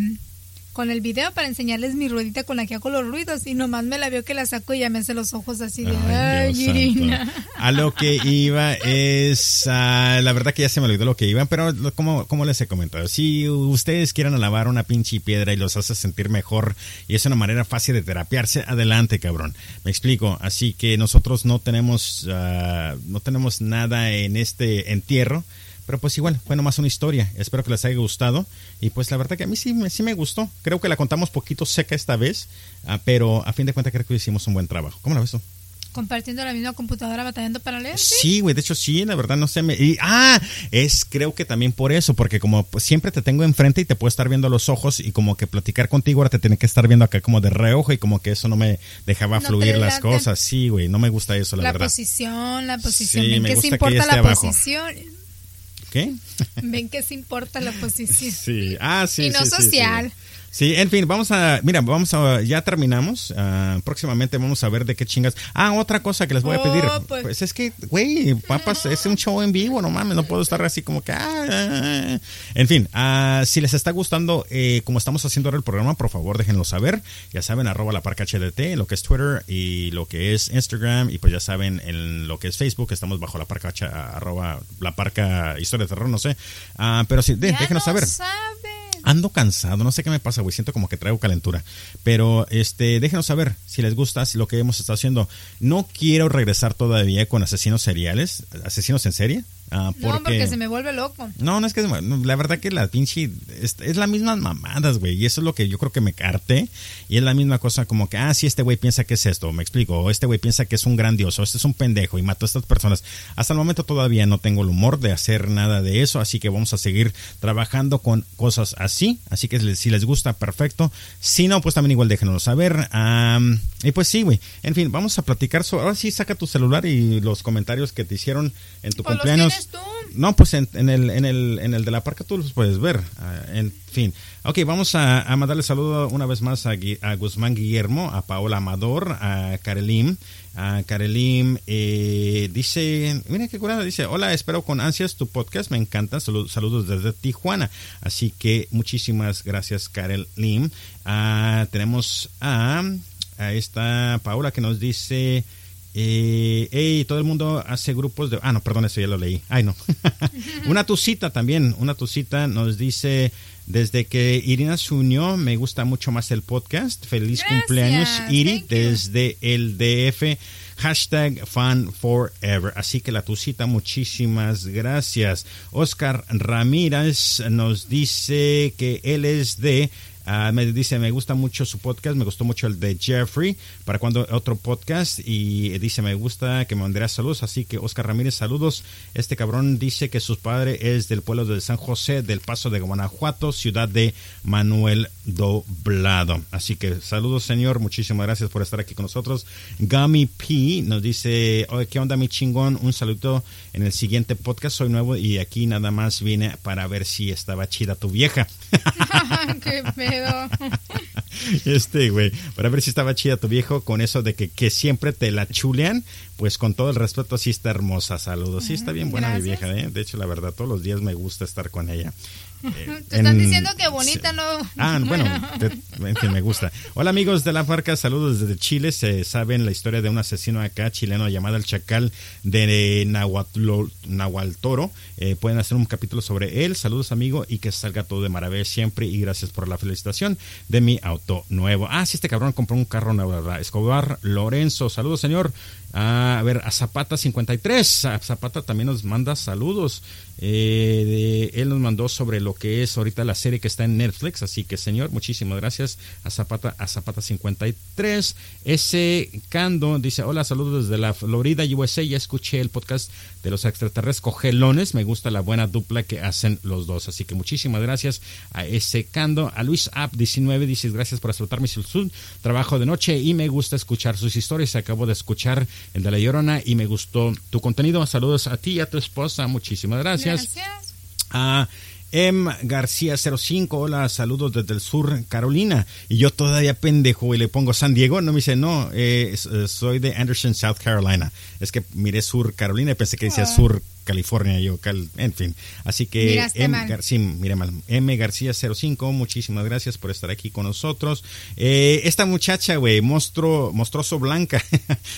con el video para enseñarles mi ruedita con la que hago los ruidos, y nomás me la vio que la saco y ya me hace los ojos así de ay, Irina. A lo que iba es la verdad que ya se me olvidó lo que iba, pero como les he comentado, si ustedes quieren alabar una pinche piedra y los hace sentir mejor y es una manera fácil de terapiarse, adelante, cabrón. Me explico. Así que nosotros no tenemos nada en este entierro. Pero pues igual, fue nomás una historia. Espero que les haya gustado. Y pues la verdad que a mí sí me gustó. Creo que la contamos poquito seca esta vez, pero a fin de cuentas creo que hicimos un buen trabajo. ¿Cómo la ves tú? compartiendo la misma computadora, batallando para leer. Sí, güey, de hecho sí, la verdad no sé. Creo que también por eso, porque como pues, siempre te tengo enfrente y te puedo estar viendo a los ojos y como que platicar contigo, ahora te tiene que estar viendo acá como de reojo y como que eso no me dejaba fluir las cosas. Sí, güey, no me gusta eso, la verdad. La posición, sí, ven que se importa la posición. ¿Qué? Ven que se importa la posición. Sí, sí. Y no social. Sí. Sí, en fin, vamos a, ya terminamos, próximamente vamos a ver de qué chingas. Otra cosa que les voy a pedir, pues es que, güey, papas, es un show en vivo, no mames, no puedo estar así como que, En fin, si les está gustando como estamos haciendo ahora el programa, por favor, déjenlo saber, ya saben, @laparcahdt, lo que es Twitter y lo que es Instagram, y pues ya saben, en lo que es Facebook, estamos bajo @laparcahistoriadeterror, no sé, pero sí, déjenos saber. Ando cansado, no sé qué me pasa, güey, siento como que traigo calentura, pero déjenos saber si les gusta lo que hemos estado haciendo. No quiero regresar todavía con asesinos seriales, asesinos en serie. Porque se me vuelve loco. No es que la verdad que la pinche es la misma mamadas, güey, y eso es lo que yo creo que me harté, y es la misma cosa como que, sí, este güey piensa que es esto, me explico, o este güey piensa que es un grandioso, este es un pendejo y mató a estas personas. Hasta el momento todavía no tengo el humor de hacer nada de eso, así que vamos a seguir trabajando con cosas así que si les gusta, perfecto, si no, pues también igual déjenoslo saber. Y pues sí, güey, en fin, vamos a platicar sobre, ahora sí saca tu celular y los comentarios que te hicieron en tu cumpleaños. ¿Tú? No, pues en el de la parca tú los puedes ver. En fin. Ok, vamos a mandarle saludo una vez más a Guzmán Guillermo, a Paola Amador, a Karel Lim. Karel Lim dice, mira qué curada, dice: hola, espero con ansias tu podcast, me encanta, saludos desde Tijuana. Así que muchísimas gracias, Karel Lim. Tenemos a esta Paola que nos dice... todo el mundo hace grupos de... no, perdón, eso ya lo leí. No. Una tucita nos dice: desde que Irina se unió, me gusta mucho más el podcast. Feliz cumpleaños, Iri, desde el DF. #fanforever. Así que la tucita, muchísimas gracias. Óscar Ramírez nos dice que él es de... me dice: me gusta mucho su podcast, me gustó mucho el de Jeffrey, para cuando otro podcast, y dice: me gusta que me mandarás saludos. Así que Óscar Ramírez, saludos. Este cabrón dice que su padre es del pueblo de San José del Paso de Guanajuato, ciudad de Manuel Doblado. Así que saludos, señor, muchísimas gracias por estar aquí con nosotros. Gummy P nos dice: ¿qué onda, mi chingón? Un saludo en el siguiente podcast, soy nuevo y aquí nada más vine para ver si estaba chida tu vieja. Qué güey, para ver si estaba chida tu viejo, con eso de que siempre te la chulean, pues con todo el respeto, sí está hermosa, saludos, sí está bien buena. Gracias. Mi vieja, de hecho, la verdad, todos los días me gusta estar con ella. Te están diciendo que bonita, ¿no? Bueno, me gusta. Hola, amigos de La Parca, saludos desde Chile. Se saben la historia de un asesino acá chileno llamado el Chacal de Nahual Toro. Pueden hacer un capítulo sobre él. Saludos, amigo, y que salga todo de maravilla siempre. Y gracias por la felicitación de mi auto nuevo. Sí, este cabrón compró un carro nuevo, ¿verdad? Escobar Lorenzo, saludos, señor. A ver, a Zapata53. A Zapata también nos manda saludos. Él nos mandó sobre lo que es ahorita la serie que está en Netflix. Así que, señor, muchísimas gracias a Zapata53. Ese Cando dice: hola, saludos desde la Florida, USA. Ya escuché el podcast de los extraterrestres cogelones. Me gusta la buena dupla que hacen los dos. Así que muchísimas gracias a Ese Cando. A Luis App 19 dice: gracias por aceptarme su trabajo de noche y me gusta escuchar sus historias. Acabo de escuchar el de La Llorona y me gustó tu contenido. Saludos a ti y a tu esposa. Muchísimas gracias. Gracias. A M. García 05, hola, saludos desde el sur, Carolina. Y yo todavía pendejo y le pongo San Diego. No, me dice, no, soy de Anderson, South Carolina. Es que miré sur Carolina y pensé que decía sur California, en fin. Así que M. García 05, muchísimas gracias por estar aquí con nosotros. Esta muchacha, güey, Monstruoso Blanca.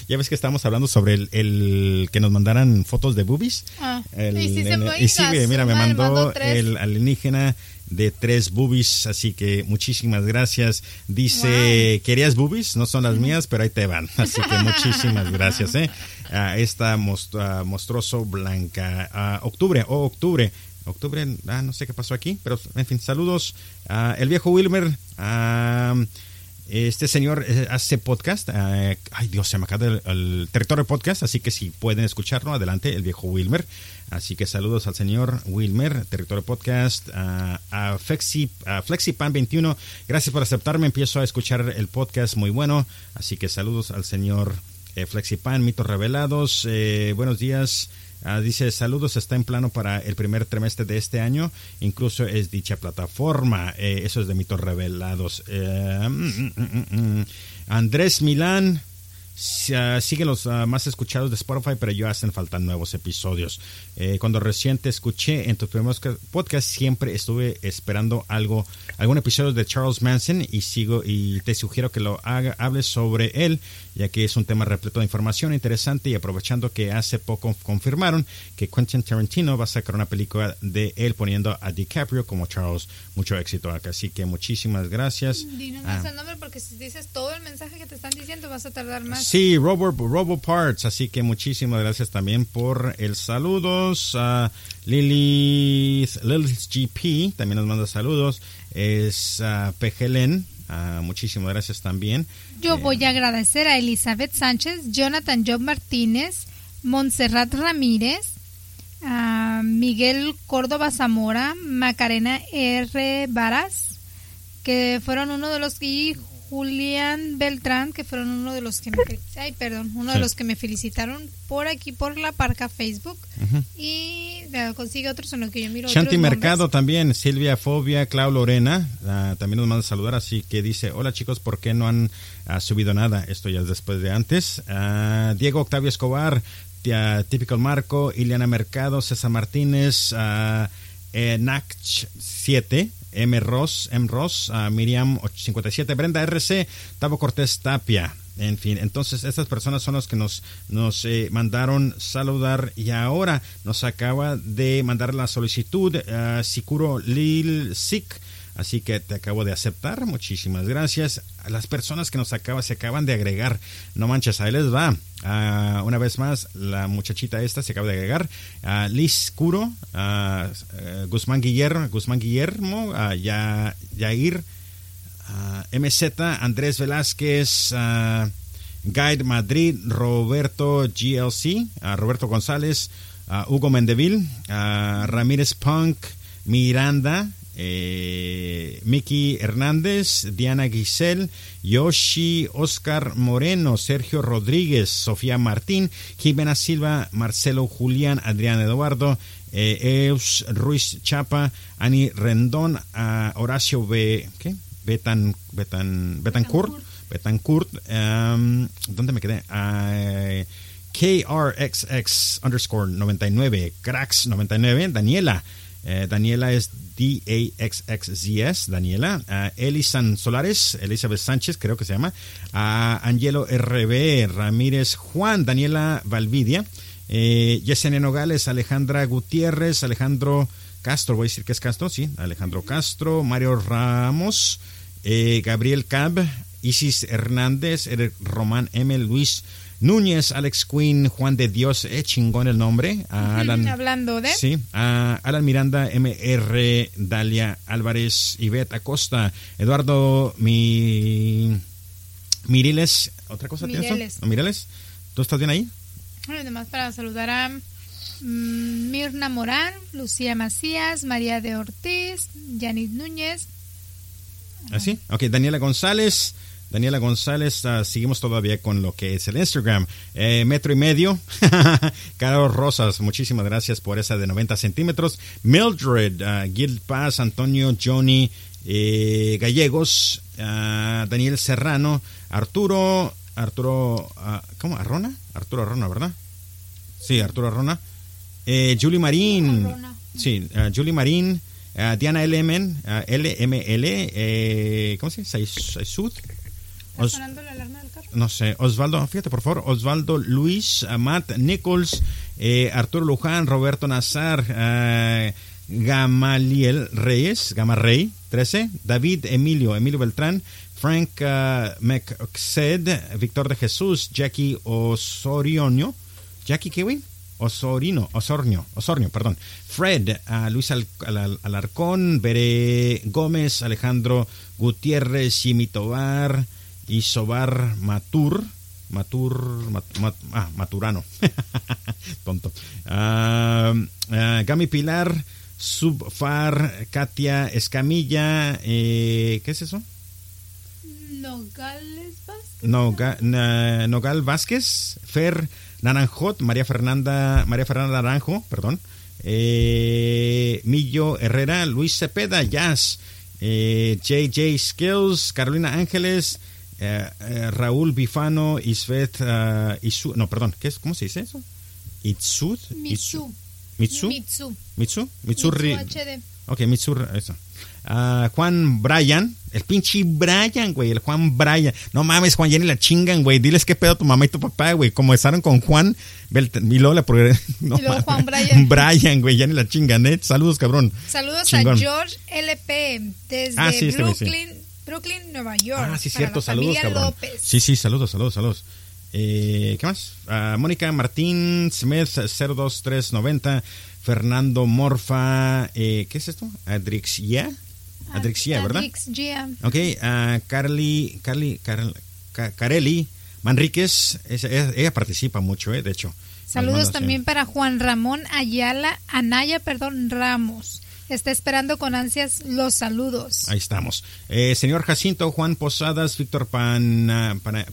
Ya ves que estábamos hablando sobre el que nos mandaran fotos de boobies. Me mandó el alienígena de 3 boobies, así que muchísimas gracias. Dice: ¿querías boobies? No son las mías, pero ahí te van. Así que muchísimas gracias, a esta Monstruoso Blanca. Octubre, no sé qué pasó aquí, pero en fin, saludos. El viejo Wilmer, Este señor hace podcast, ay Dios, se me acaba el territorio podcast, así que si pueden escucharlo, adelante, el viejo Wilmer. Así que saludos al señor Wilmer, territorio podcast, a FlexiPan21, gracias por aceptarme, empiezo a escuchar el podcast, muy bueno, así que saludos al señor FlexiPan, Mitos Revelados, buenos días. Dice, saludos, está en plano para el primer trimestre de este año, incluso es dicha plataforma, eso es de Mitos Revelados. Andrés Milán, sigue los más escuchados de Spotify, pero ya hacen falta nuevos episodios. Cuando recién te escuché en tus primeros podcasts, siempre estuve esperando algún episodio de Charles Manson y te sugiero que hables sobre él, ya que es un tema repleto de información interesante, y aprovechando que hace poco confirmaron que Quentin Tarantino va a sacar una película de él poniendo a DiCaprio como Charles. Mucho éxito acá, así que muchísimas gracias. Dinos más el nombre, porque si dices todo el mensaje que te están diciendo vas a tardar más. Sí, Robo Parts, así que muchísimas gracias también por el saludos. Lilith GP también nos manda saludos. Es Pejelen, muchísimas gracias también. Yo voy a agradecer a Elizabeth Sánchez, Jonathan Job Martínez, Montserrat Ramírez, Miguel Córdoba Zamora, Macarena R. Varas, que fueron uno de los que... Julián Beltrán, que fueron uno de los que me felicitaron por aquí, por La Parca Facebook. Uh-huh. Y consigue otros en los que yo miro. Shanti Mercado también, Silvia Fobia, Clau Lorena, también nos manda a saludar, así que dice, hola chicos, ¿por qué no han subido nada? Esto ya es después de antes. Diego Octavio Escobar, Típico Marco, Ileana Mercado, César Martínez, Nach 7, M. Ross, Miriam 57, Brenda RC, Tavo Cortés Tapia. En fin, entonces estas personas son las que nos mandaron saludar, y ahora nos acaba de mandar la solicitud Sicuro Lil Sic, así que te acabo de aceptar, muchísimas gracias. A las personas que se acaban de agregar, no manches, ahí les va. Una vez más, la muchachita esta se acaba de agregar, Liz Curo, Guzmán Guillermo, Yair, MZ, Andrés Velázquez, Guide Madrid, Roberto GLC, Roberto González, Hugo Mendevil, Ramírez Punk, Miranda, Miki Hernández, Diana Giselle, Yoshi, Óscar Moreno, Sergio Rodríguez, Sofía Martín, Jimena Silva, Marcelo Julián, Adrián Eduardo, Eus Ruiz Chapa, Ani Rendón, Horacio Betancourt. ¿Dónde me quedé? KRXX_99, Cracks99, Daniela es DAXXZS, Daniela, Elisan Solares, Elizabeth Sánchez, creo que se llama, Angelo RB, Ramírez Juan, Daniela Valvidia, Yesenia Nogales, Alejandra Gutiérrez, Alejandro Castro, voy a decir que es Castro, sí, Alejandro Castro, Mario Ramos, Gabriel Cab, Isis Hernández, Eric Román M, Luis Núñez, Alex Quinn, Juan de Dios, chingón el nombre. Hablando de... Sí, Alan Miranda, MR, Dalia Álvarez, Ivette Acosta, Eduardo Miriles, ¿otra cosa tienes? ¿No, Miriles? ¿Tú estás bien ahí? Bueno, además para saludar a Mirna Morán, Lucía Macías, María de Ortiz, Yanis Núñez. ¿Así? Ok, Daniela González, seguimos todavía con lo que es el Instagram. Metro y medio. Carlos Rosas, muchísimas gracias por esa de 90 centímetros. Mildred, Gil Paz, Antonio, Johnny, Gallegos, Daniel Serrano, Arturo, ¿cómo? ¿Arrona? Arturo Arrona, ¿verdad? Sí, Arturo Arrona. Julie Marín. Sí, Julie Marín. Diana LML, ¿cómo se dice? Saizud. ¿Está sonando la alarma del carro? No sé. Osvaldo, fíjate por favor, Osvaldo Luis, Matt Nichols, Arturo Luján, Roberto Nazar, Gamaliel Reyes, Gama Rey 13, David Emilio Beltrán, Frank McXed, Víctor de Jesús, Jackie Osorio, Jackie Kiwi, Osornio, Fred, a Luis Alarcón, Veré Gómez, Alejandro Gutiérrez, Jimmy Tobar, Isobar Maturano, tonto, Gami Pilar, Subfar, Katia Escamilla, ¿qué es eso? Nogal Vázquez, Fer Naranjot, María Fernanda Naranjo, perdón, Millo Herrera, Luis Cepeda, Jazz, JJ Skills, Carolina Ángeles, Raúl Bifano, Isvet, ¿cómo se dice eso? Mitsurri. Ok, Mitsur, eso. Juan Bryan, el pinche Bryan, güey, el Juan Bryan. No mames, Juan, ya ni la chingan, güey. Diles qué pedo a tu mamá y tu papá, güey. Como estaron con Juan, y luego la no, Juan Bryan. Bryan, güey, ya ni la chingan, ¿eh? Saludos, cabrón. Saludos Chingón. A George LP desde Brooklyn, Nueva York. Ah, sí, cierto, saludos, cabrón. López. Sí, saludos. ¿Qué más? Mónica Martín Smith 02390, Fernando Morfa, ¿qué es esto? Adrixia, ¿verdad? Adrixia. Ok, Kareli Manríquez, ella participa mucho, de hecho. Saludos también para Juan Ramón Anaya, Ramos. Está esperando con ansias los saludos. Ahí estamos. Señor Jacinto, Juan Posadas, Víctor Paniagua.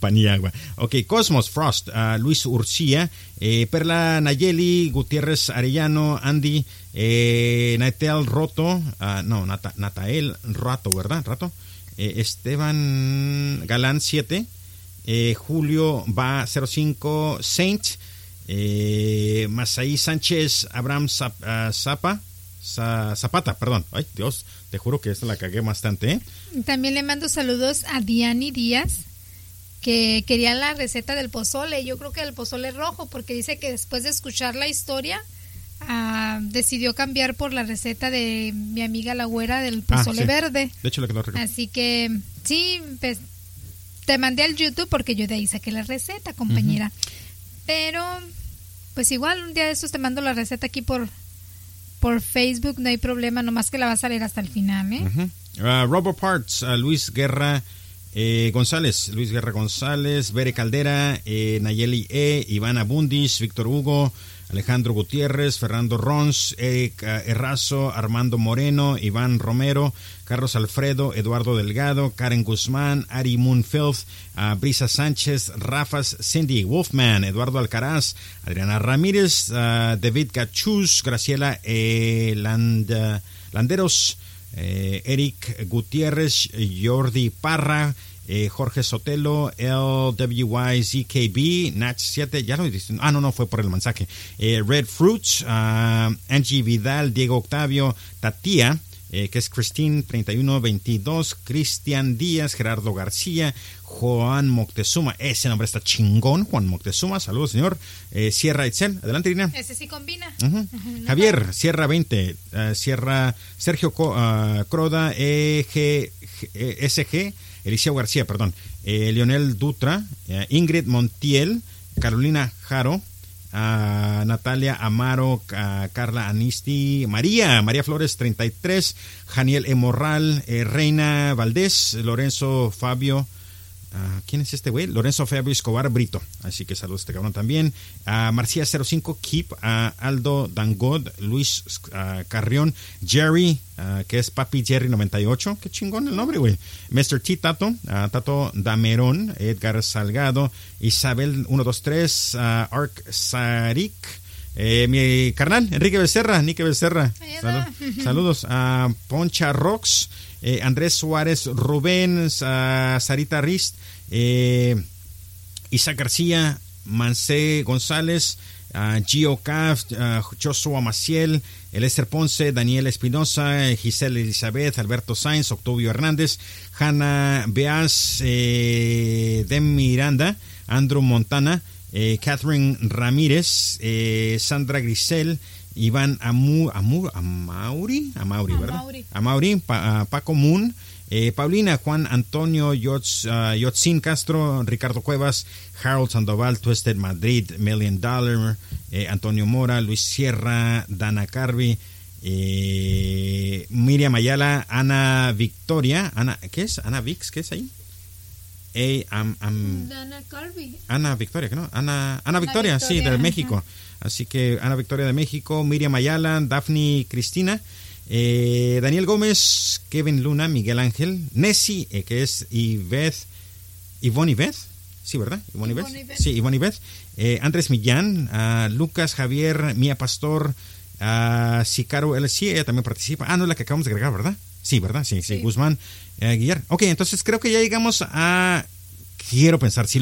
Paniagua. Ok, Cosmos Frost, Luis Urcía, Perla Nayeli, Gutiérrez Arellano, Andy, Natael Rato, ¿verdad? Esteban Galán 7, Julio Va 05, Saint, Masaí Sánchez, Abraham Zapata, perdón. Ay, Dios, te juro que esta la cagué bastante, ¿eh? También le mando saludos a Diani Díaz, que quería la receta del pozole. Yo creo que el pozole rojo, porque dice que después de escuchar la historia, decidió cambiar por la receta de mi amiga la güera del pozole verde. De hecho, la quedó rico. Así que, sí, pues, te mandé al YouTube porque yo de ahí saqué la receta, compañera. Uh-huh. Pero, pues igual, un día de estos te mando la receta aquí por Facebook, no hay problema, nomás que la vas a leer hasta el final, ¿eh? Uh-huh. Robert Parts, Luis Guerra González, Bere Caldera, Nayeli E, Ivana Bundis, Víctor Hugo, Alejandro Gutiérrez, Fernando Rons, Eric Herrazo, Armando Moreno, Iván Romero, Carlos Alfredo, Eduardo Delgado, Karen Guzmán, Ari Moonfilth, Brisa Sánchez, Rafas, Cindy Wolfman, Eduardo Alcaraz, Adriana Ramírez, David Gachuz, Graciela Landeros, Eric Gutiérrez, Jordi Parra, Jorge Sotelo, LWYZKB, Nach 7, ya lo dicen. Ah, no, fue por el mensaje. Red Fruits, Angie Vidal, Diego Octavio, Tatía, que es Christine 3122, Cristian Díaz, Gerardo García, Juan Moctezuma. Ese nombre está chingón, Juan Moctezuma. Saludos, señor. Sierra Itzel. Adelante, Irina. Ese sí combina. Uh-huh. No. Javier, Sierra 20, Sergio Croda, SG, Eliseo García, perdón, Leonel Dutra, Ingrid Montiel, Carolina Jaro, Natalia Amaro, Carla Anisti, María Flores 33, Janiel E. Morral, Reina Valdés, Lorenzo Fabio, ¿quién es este güey? Lorenzo Fabio Escobar Brito, así que saludos a este cabrón también, Marcía 05, Kip, Aldo Dangod, Luis Carrión, Jerry, que es Papi Jerry 98, qué chingón el nombre, güey, Mr. T Tato, Tato Damerón, Edgar Salgado, Isabel 123, Ark Sarik, mi carnal, Enrique Becerra, Nique Becerra, saludos a Poncha Rox, Andrés Suárez, Rubén, Sarita Rist, Isaac García, Mancé González, Gio Caf, Joshua Maciel, Elester Ponce, Daniel Espinosa, Giselle Elizabeth, Alberto Sainz, Octavio Hernández, Hanna Beas, Dem Miranda, Andrew Montana, Catherine Ramírez, Sandra Grisel, Iván Amauri, ¿verdad? Amauri, Paco Moon, Paulina, Juan Antonio, Yotzin Castro, Ricardo Cuevas, Harold Sandoval, Twisted Madrid, Million Dollar, Antonio Mora, Luis Sierra, Dana Carvi, Miriam Ayala, Ana Victoria, Ana, ¿qué es? Ana Vix, ¿qué es ahí? Dana Carvi. Ana Victoria, ¿no? Ana Victoria, sí, de México. Así que Ana Victoria de México, Miriam Ayala, Daphne Cristina, Daniel Gómez, Kevin Luna, Miguel Ángel, Nessie, que es Ivonne Iveth, sí, ¿verdad? Ivonne Iveth, Andrés Millán, Lucas Javier, Mía Pastor, Sicaro LC, ella también participa. Ah, no es la que acabamos de agregar, ¿verdad? Sí, ¿verdad? Sí. Guzmán Guillermo. Ok, entonces creo que ya llegamos a... Quiero pensar, si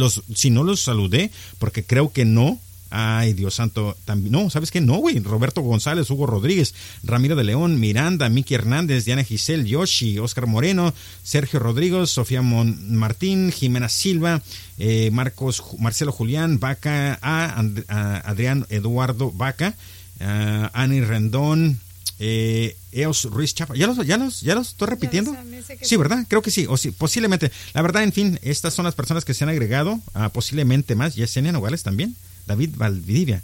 no los saludé, porque creo que no. Ay, Dios santo, también, no, ¿sabes qué? No, güey, Roberto González, Hugo Rodríguez, Ramiro de León, Miranda, Miki Hernández, Diana Giselle, Yoshi, Óscar Moreno, Sergio Rodríguez, Sofía Martín, Jimena Silva, Marcelo Julián, Vaca, Adrián Eduardo Vaca, Ani Rendón, Eos Ruiz Chapa. ¿Ya los estoy repitiendo? Sí, ¿verdad? Creo que sí, o sí, posiblemente. La verdad, en fin, estas son las personas que se han agregado, posiblemente más, Yesenia Nogales también. David Valdivia.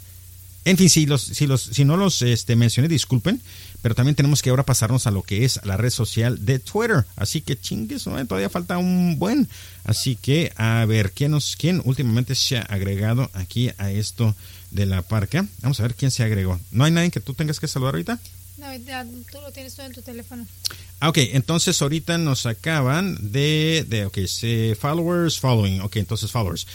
En fin, si no los mencioné, disculpen, pero también tenemos que ahora pasarnos a lo que es la red social de Twitter. Así que chingues, ¿no? Todavía falta un buen. Así que a ver quién últimamente se ha agregado aquí a esto de la parca. Vamos a ver quién se agregó. ¿No hay nadie que tú tengas que saludar ahorita? No, ya, tú lo tienes todo en tu teléfono. Ok, entonces ahorita nos acaban de ok, followers, following. Ok, entonces followers.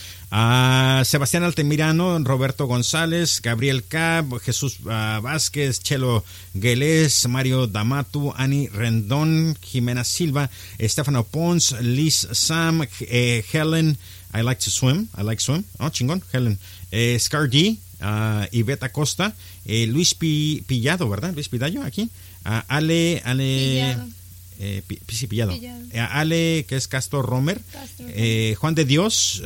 Sebastián Altamirano, Roberto González, Gabriel Cab, Jesús Vázquez, Chelo Guelés, Mario Damatu, Ani Rendón, Jimena Silva, Estefano Pons, Liz Sam, Helen, I like swim. Oh, chingón, Helen. Scar D, Iveta Costa, Luis Pillado, ¿verdad? Luis Pillado aquí. Ale Pillado. Pillado. Ale, que es Castro Romer, Juan de Dios,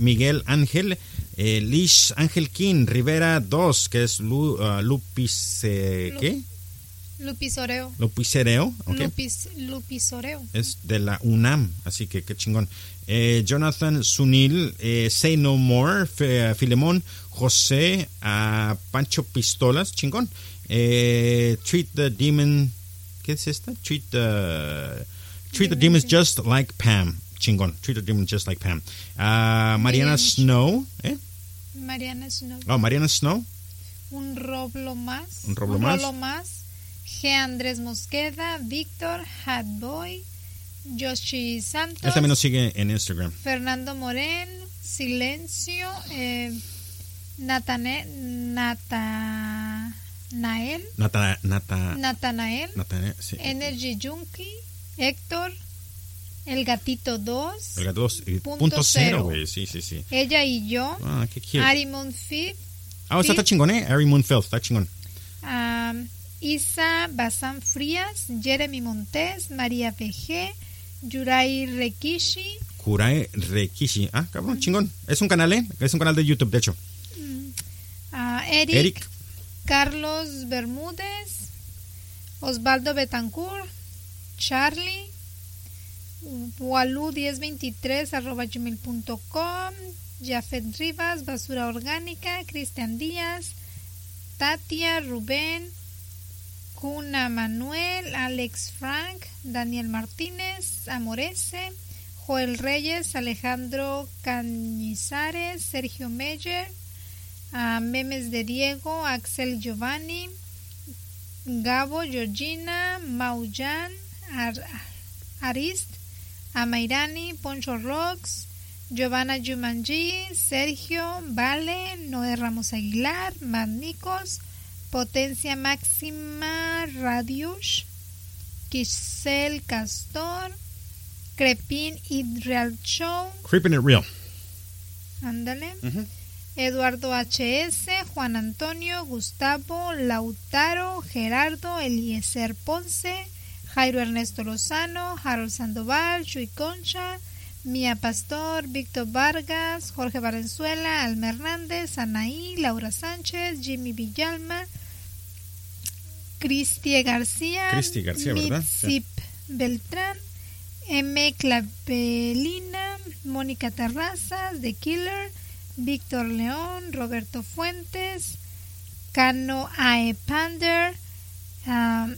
Miguel Ángel, Liz Ángel King, Rivera 2, que es Lupis, ¿qué? Lupisoreo, okay. Lupisoreo. Es de la UNAM, así que qué chingón. Jonathan Sunil, Say No More, Filemón, José, Pancho Pistolas, chingón. Treat the Demon, ¿qué es esta? Treat the Demons Just Like Pam, chingón. Treat the Demons Just Like Pam. Mariana Snow, ¿eh? Mariana Snow. Un roblo más. G. Andrés Mosqueda, Víctor, Hatboy, Yoshi Santos. Él también nos sigue en Instagram. Fernando Morén, Silencio, Natanael, sí. Energy Junkie, Héctor, El Gatito 2. El Gatito 2, punto cero, güey. Sí. Ella y yo. Ah, qué cute. Ari Moonfield. Ah, esa está chingón, ¿eh? Ari Moonfield, está chingón. Isa Bazán Frías, Jeremy Montes, María PG, Kurai Rekishi. Ah, cabrón, chingón. Es un canal, ¿eh? Es un canal de YouTube, de hecho. Eric. Carlos Bermúdez, Osvaldo Betancourt, Charlie, Walu1023 @gmail.com, Jafet Rivas, Basura Orgánica, Cristian Díaz, Tatia, Rubén, Cuna Manuel, Alex Frank, Daniel Martínez, Amorese, Joel Reyes, Alejandro Cañizares, Sergio Meyer, Memes de Diego, Axel Giovanni, Gabo, Georgina, Maujan, Arist, Amairani, Poncho Rox, Giovanna Jumanji, Sergio, Vale, Noé Ramos Aguilar, Matt Nicos, Potencia Máxima, Radiush, Kisel Castor, Crepin It Real Show. Creeping It Real. Ándale. Uh-huh. Eduardo HS, Juan Antonio, Gustavo, Lautaro, Gerardo, Eliezer Ponce, Jairo Ernesto Lozano, Harold Sandoval, Chuy Concha, Mía Pastor, Víctor Vargas, Jorge Valenzuela, Alma Hernández, Anaí, Laura Sánchez, Jimmy Villalma, Cristi García, Mitzip Beltrán, M. Clavelina, Mónica Terrazas, The Killer, Víctor León, Roberto Fuentes, Cano A.E. Pander,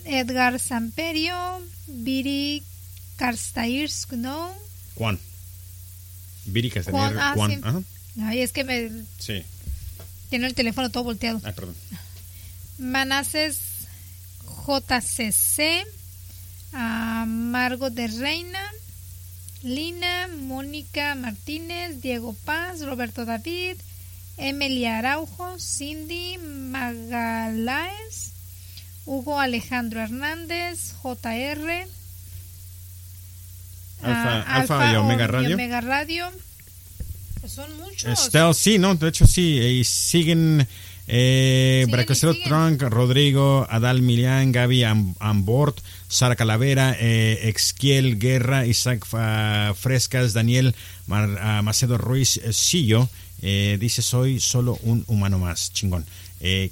Edgar Samperio, Viri Karstairsk, ¿no? Juan. Viri Karstairsk, Juan. Sí. Ajá. Ay, es que me... Sí. Tiene el teléfono todo volteado. Ay, perdón. Manases JCC, Margo de Reina, Lina, Mónica Martínez, Diego Paz, Roberto David, Emily Araujo, Cindy Magaláes, Hugo Alejandro Hernández, JR, Alfa y Omega Radio. Pues son muchos. Estel, sí, no, de hecho sí, y siguen... Bracocero Trunk, Rodrigo Adal Millán, Gaby Ambort, Sara Calavera, Exquiel Guerra, Isaac Frescas, Daniel Macedo Ruiz Sillo, dice soy solo un humano más, chingón.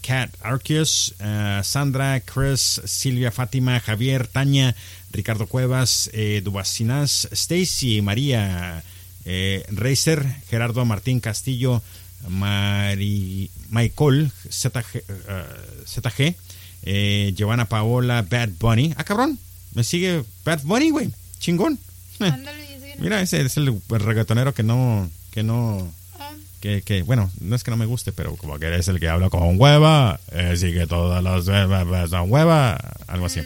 Kat Arceus, Sandra, Chris, Silvia, Fátima, Javier, Tania, Ricardo Cuevas, Dubacinas, Stacy, María, Reiser, Gerardo Martín Castillo, Michael ZG, Giovanna Paola, Bad Bunny. Ah, cabrón, me sigue Bad Bunny, güey, chingón. Mira, ese es el reggaetonero que bueno, no es que no me guste, pero como que es el que habla con hueva, sigue todas las huevas son hueva, algo así.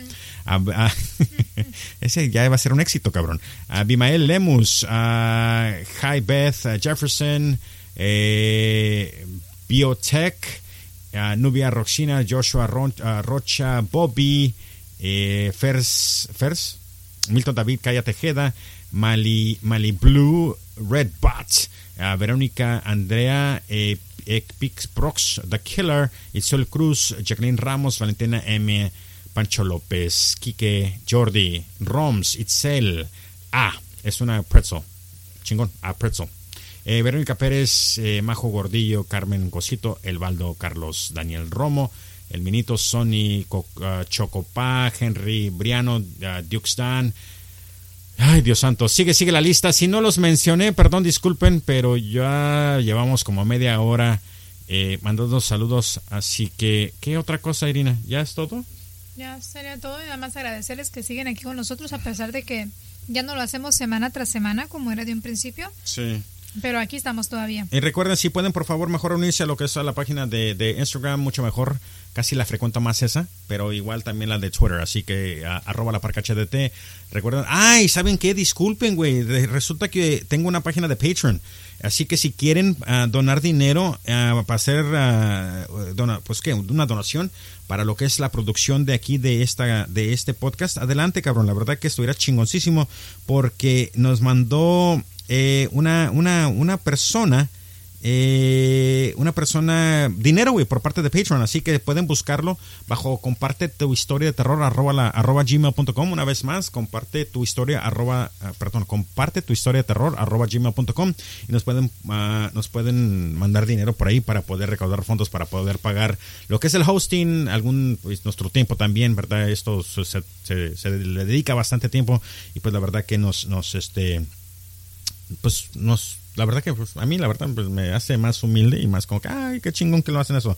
Ese ya va a ser un éxito, cabrón. Abimael Lemus, Hi Beth, Jefferson, Biotech, Nubia Roxina, Joshua Rocha, Bobby, Fers, Milton David, Calla Tejeda, Mali Blue, Red Bot, Verónica Andrea, Pix Prox, The Killer, Itzel Cruz, Jacqueline Ramos, Valentina M, Pancho López, Quique, Jordi, Roms, Itzel, es una pretzel, chingón, pretzel. Verónica Pérez, Majo Gordillo, Carmen Cosito, Elvaldo Carlos, Daniel Romo, El Minito, Sonny Chocopá, Henry Briano, Dukes Dan. Ay, Dios santo, sigue la lista. Si no los mencioné, perdón, disculpen, pero ya llevamos como media hora mandando saludos. Así que, ¿qué otra cosa, Irina? ¿Ya es todo? Ya sería todo, y nada más agradecerles que siguen aquí con nosotros, a pesar de que ya no lo hacemos semana tras semana, como era de un principio. Sí. Pero aquí estamos todavía. Y recuerden, si pueden, por favor, mejor unirse a lo que es a la página de Instagram, mucho mejor. Casi la frecuento más esa, pero igual también la de Twitter. Así que @laparcaHDT. Recuerden, ay, ¿saben qué? Disculpen, güey. Resulta que tengo una página de Patreon. Así que si quieren donar dinero para hacer una donación para lo que es la producción de aquí de este podcast, adelante, cabrón. La verdad que estuviera chingoncísimo, porque nos mandó... una persona dinero, güey, por parte de Patreon, así que pueden buscarlo bajo comparte tu historia de terror @ gmail.com. una vez más, comparte tu historia @ gmail.com, y nos pueden mandar dinero por ahí para poder recaudar fondos, para poder pagar lo que es el hosting, nuestro tiempo también, ¿verdad? Esto se le dedica bastante tiempo, y pues la verdad que la verdad que pues, a mí la verdad pues, me hace más humilde y más como que ay, qué chingón que lo hacen eso.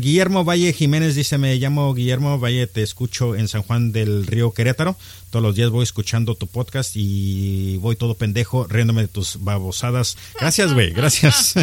Guillermo Valle Jiménez dice: me llamo Guillermo Valle, te escucho en San Juan del Río, Querétaro. Todos los días voy escuchando tu podcast y voy todo pendejo riéndome de tus babosadas. Gracias, güey, gracias.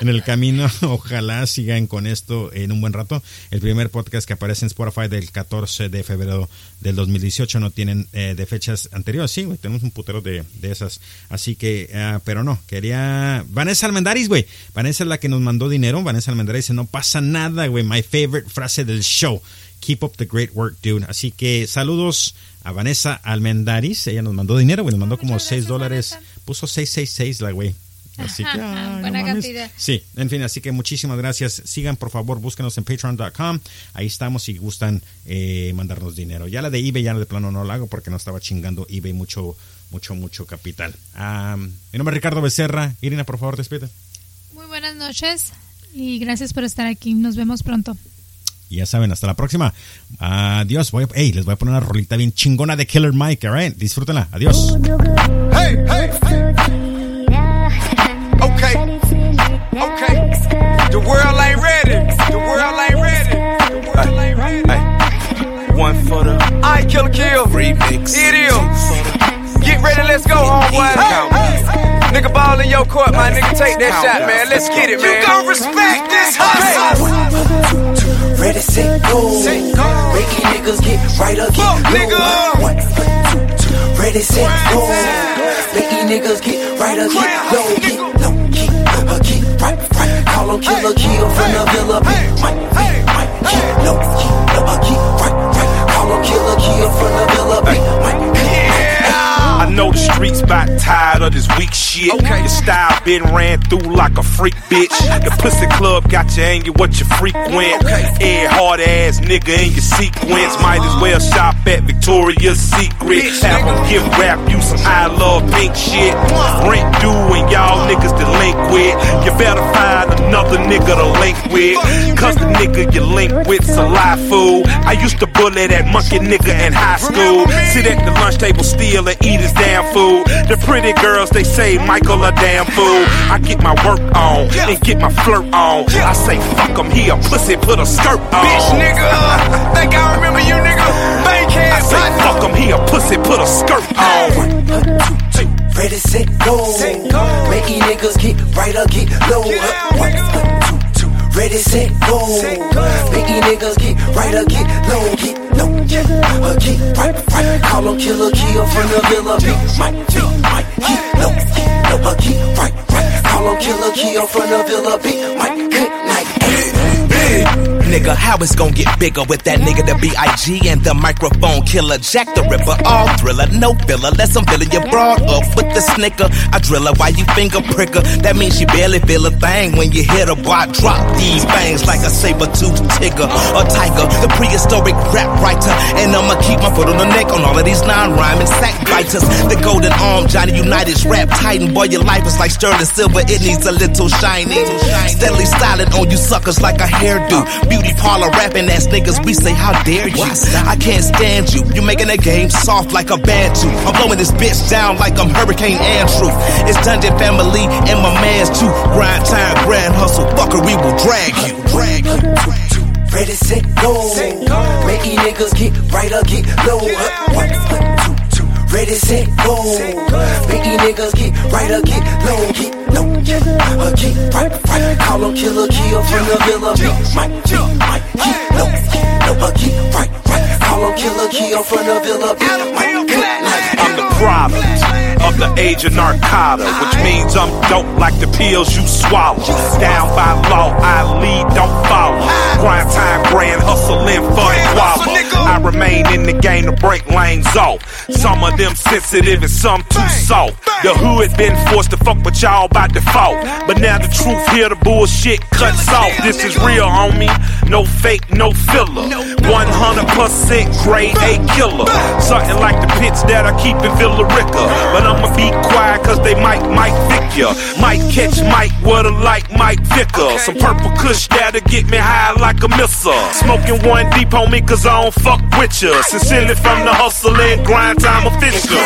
En el camino, ojalá sigan con esto en un buen rato. El primer podcast que aparece en Spotify del 14 de febrero del 2018. No tienen de fechas anteriores. Sí, güey, tenemos un putero de esas. Así que, pero no, quería... Vanessa Almendariz, güey. Vanessa es la que nos mandó dinero. Vanessa Almendariz dice: no pasa nada, güey. My favorite frase del show. Keep up the great work, dude. Así que saludos a Vanessa Almendariz. Ella nos mandó dinero, güey. Nos mandó como $6. Vanessa. Puso 666 la güey. Así que, buena cantidad. Sí, en fin, así que muchísimas gracias. Sigan, por favor, búsquenos en patreon.com. Ahí estamos si gustan mandarnos dinero. Ya la de eBay, ya de plano no la hago porque no estaba chingando eBay mucho capital. Mi nombre es Ricardo Becerra. Irina, por favor, despídete. Muy buenas noches y gracias por estar aquí. Nos vemos pronto. Y ya saben, hasta la próxima. Adiós. Les voy a poner una rolita bien chingona de Killer Mike, alright? Disfrútenla. Adiós. Hey, hey, hey. Okay. Okay. The world ain't ready. The world ain't ready. The world ain't ready. One for the I Killer Kill remix. It is. Get ready, let's go, homeboy. Nigga ball in your court, my nigga. Take that shot, man. Let's get it, man. You gon' respect this hustle. Ready, set, go. Breaking niggas get right up, get low. One, two, ready, set, go. Making niggas get right up, get low, get right. Call on Killer Kill from the villa. Might, get low, get right. Call on Killer Kill from the villa. I know the streets about tired of this weak shit. Okay. Your style been ran through like a freak, bitch. The pussy club got you angry, what you frequent. Okay. Air hard ass nigga in your sequence. Might as well shop at Victoria's Secret. Bitch, have them give rap you some I love pink shit. Rent due and y'all niggas delinquent. You better find another nigga to link with. Cause the nigga you link with's a lie fool. I used to bully that monkey nigga in high school. Sit at the lunch table, steal and eat his damn food. The pretty girls, they say Michael a damn fool. I get my work on and get my flirt on. I say fuck him, he a pussy, put a skirt on. Bitch nigga, think I remember you nigga. Bank I say fuck him, he a pussy, put a skirt on. One, two, ready, set, go. Making niggas get right or get low. One, two, ready, set, go. Making niggas get right or get low. Get low, get right. Call on Killer Kill from the villa. Might, get low, get right. Call on Killer Kill from the villa. Might, good night. Nigga, how it's gon' get bigger with that nigga the B.I.G. and the microphone killer. Jack the Ripper, all thriller, no filler. Let some filler your broad up with the snicker. I drill her while you finger pricker. That means she barely feel a thing when you hit her. Boy, I drop these bangs like a saber-toothed tiger. A tiger, the prehistoric rap writer. And I'ma keep my foot on the neck on all of these non-rhyming sack biters. The golden arm, Johnny United's rap titan. Boy, your life is like sterling silver, it needs a little shiny. Steadily styling on you suckers like a hairdo. Beauty parlor rapping ass niggas, we say how dare you. I can't stand you, you making that game soft like a banjo. I'm blowing this bitch down like I'm Hurricane Andrew. It's Dungeon Family and my man's too. Grind time, grand hustle, fucker, we will drag you. Ready, set, go. Making niggas get right or get low. One, two, ready, set, go. Making niggas get right or get low. Get low, get right. Call on Killer Kill from the villa. Might, get low, get right. Call on Killer Kill from the villa. I'm the problem of the age of narcotic, which means I'm dope like the pills you swallow. Down by law, I lead, don't follow. Grind time, grand hustle, in for the guava. I remain in the game to break lanes off. Some of them sensitive and some too soft. The hood been forced to fuck with y'all by default. But now the truth here, the bullshit cuts off. This is real, homie. No fake, no filler. 100% grade A killer. Something like the pits that I keep in Villa Rica. But I'ma be quiet cause they might vick ya. Might catch Mike with a Mike Vicker. Some purple kush that'll get me high like a missile. Smoking one deep on me cause I don't fuck with ya. Sincerely from the hustle and grind time official.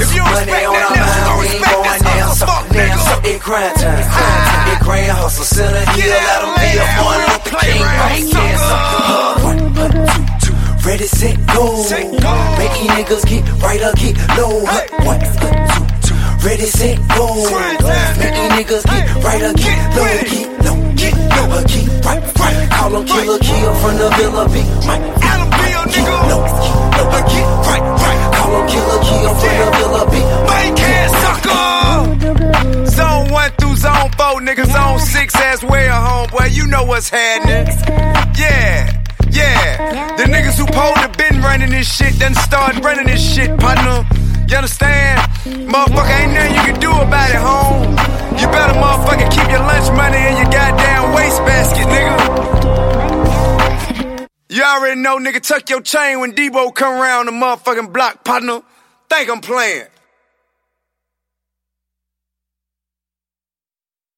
If you respect that nigga, don't respect this hustle, fuck nigga. It grind time, it grind hustle. Send a deal, let him be a one with the king. One, two, ready, set, go. Making niggas get right or get low. One, two, ready, set, go. Making niggas get right or get low. Get low, get right. Call on Killer Kill from the Villa. Get right. Call on Killer Kill from the Villa. Make ass sucker. Zone 1 through zone 4, niggas. Zone 6 as well, homeboy. You know what's happening. Yeah, the niggas who pulled have been running this shit, done started running this shit, partner. You understand? Motherfucker, ain't nothing you can do about it, home. You better motherfucking keep your lunch money in your goddamn wastebasket, nigga. You already know, nigga, tuck your chain when Debo come around the motherfucking block, partner. Think I'm playing.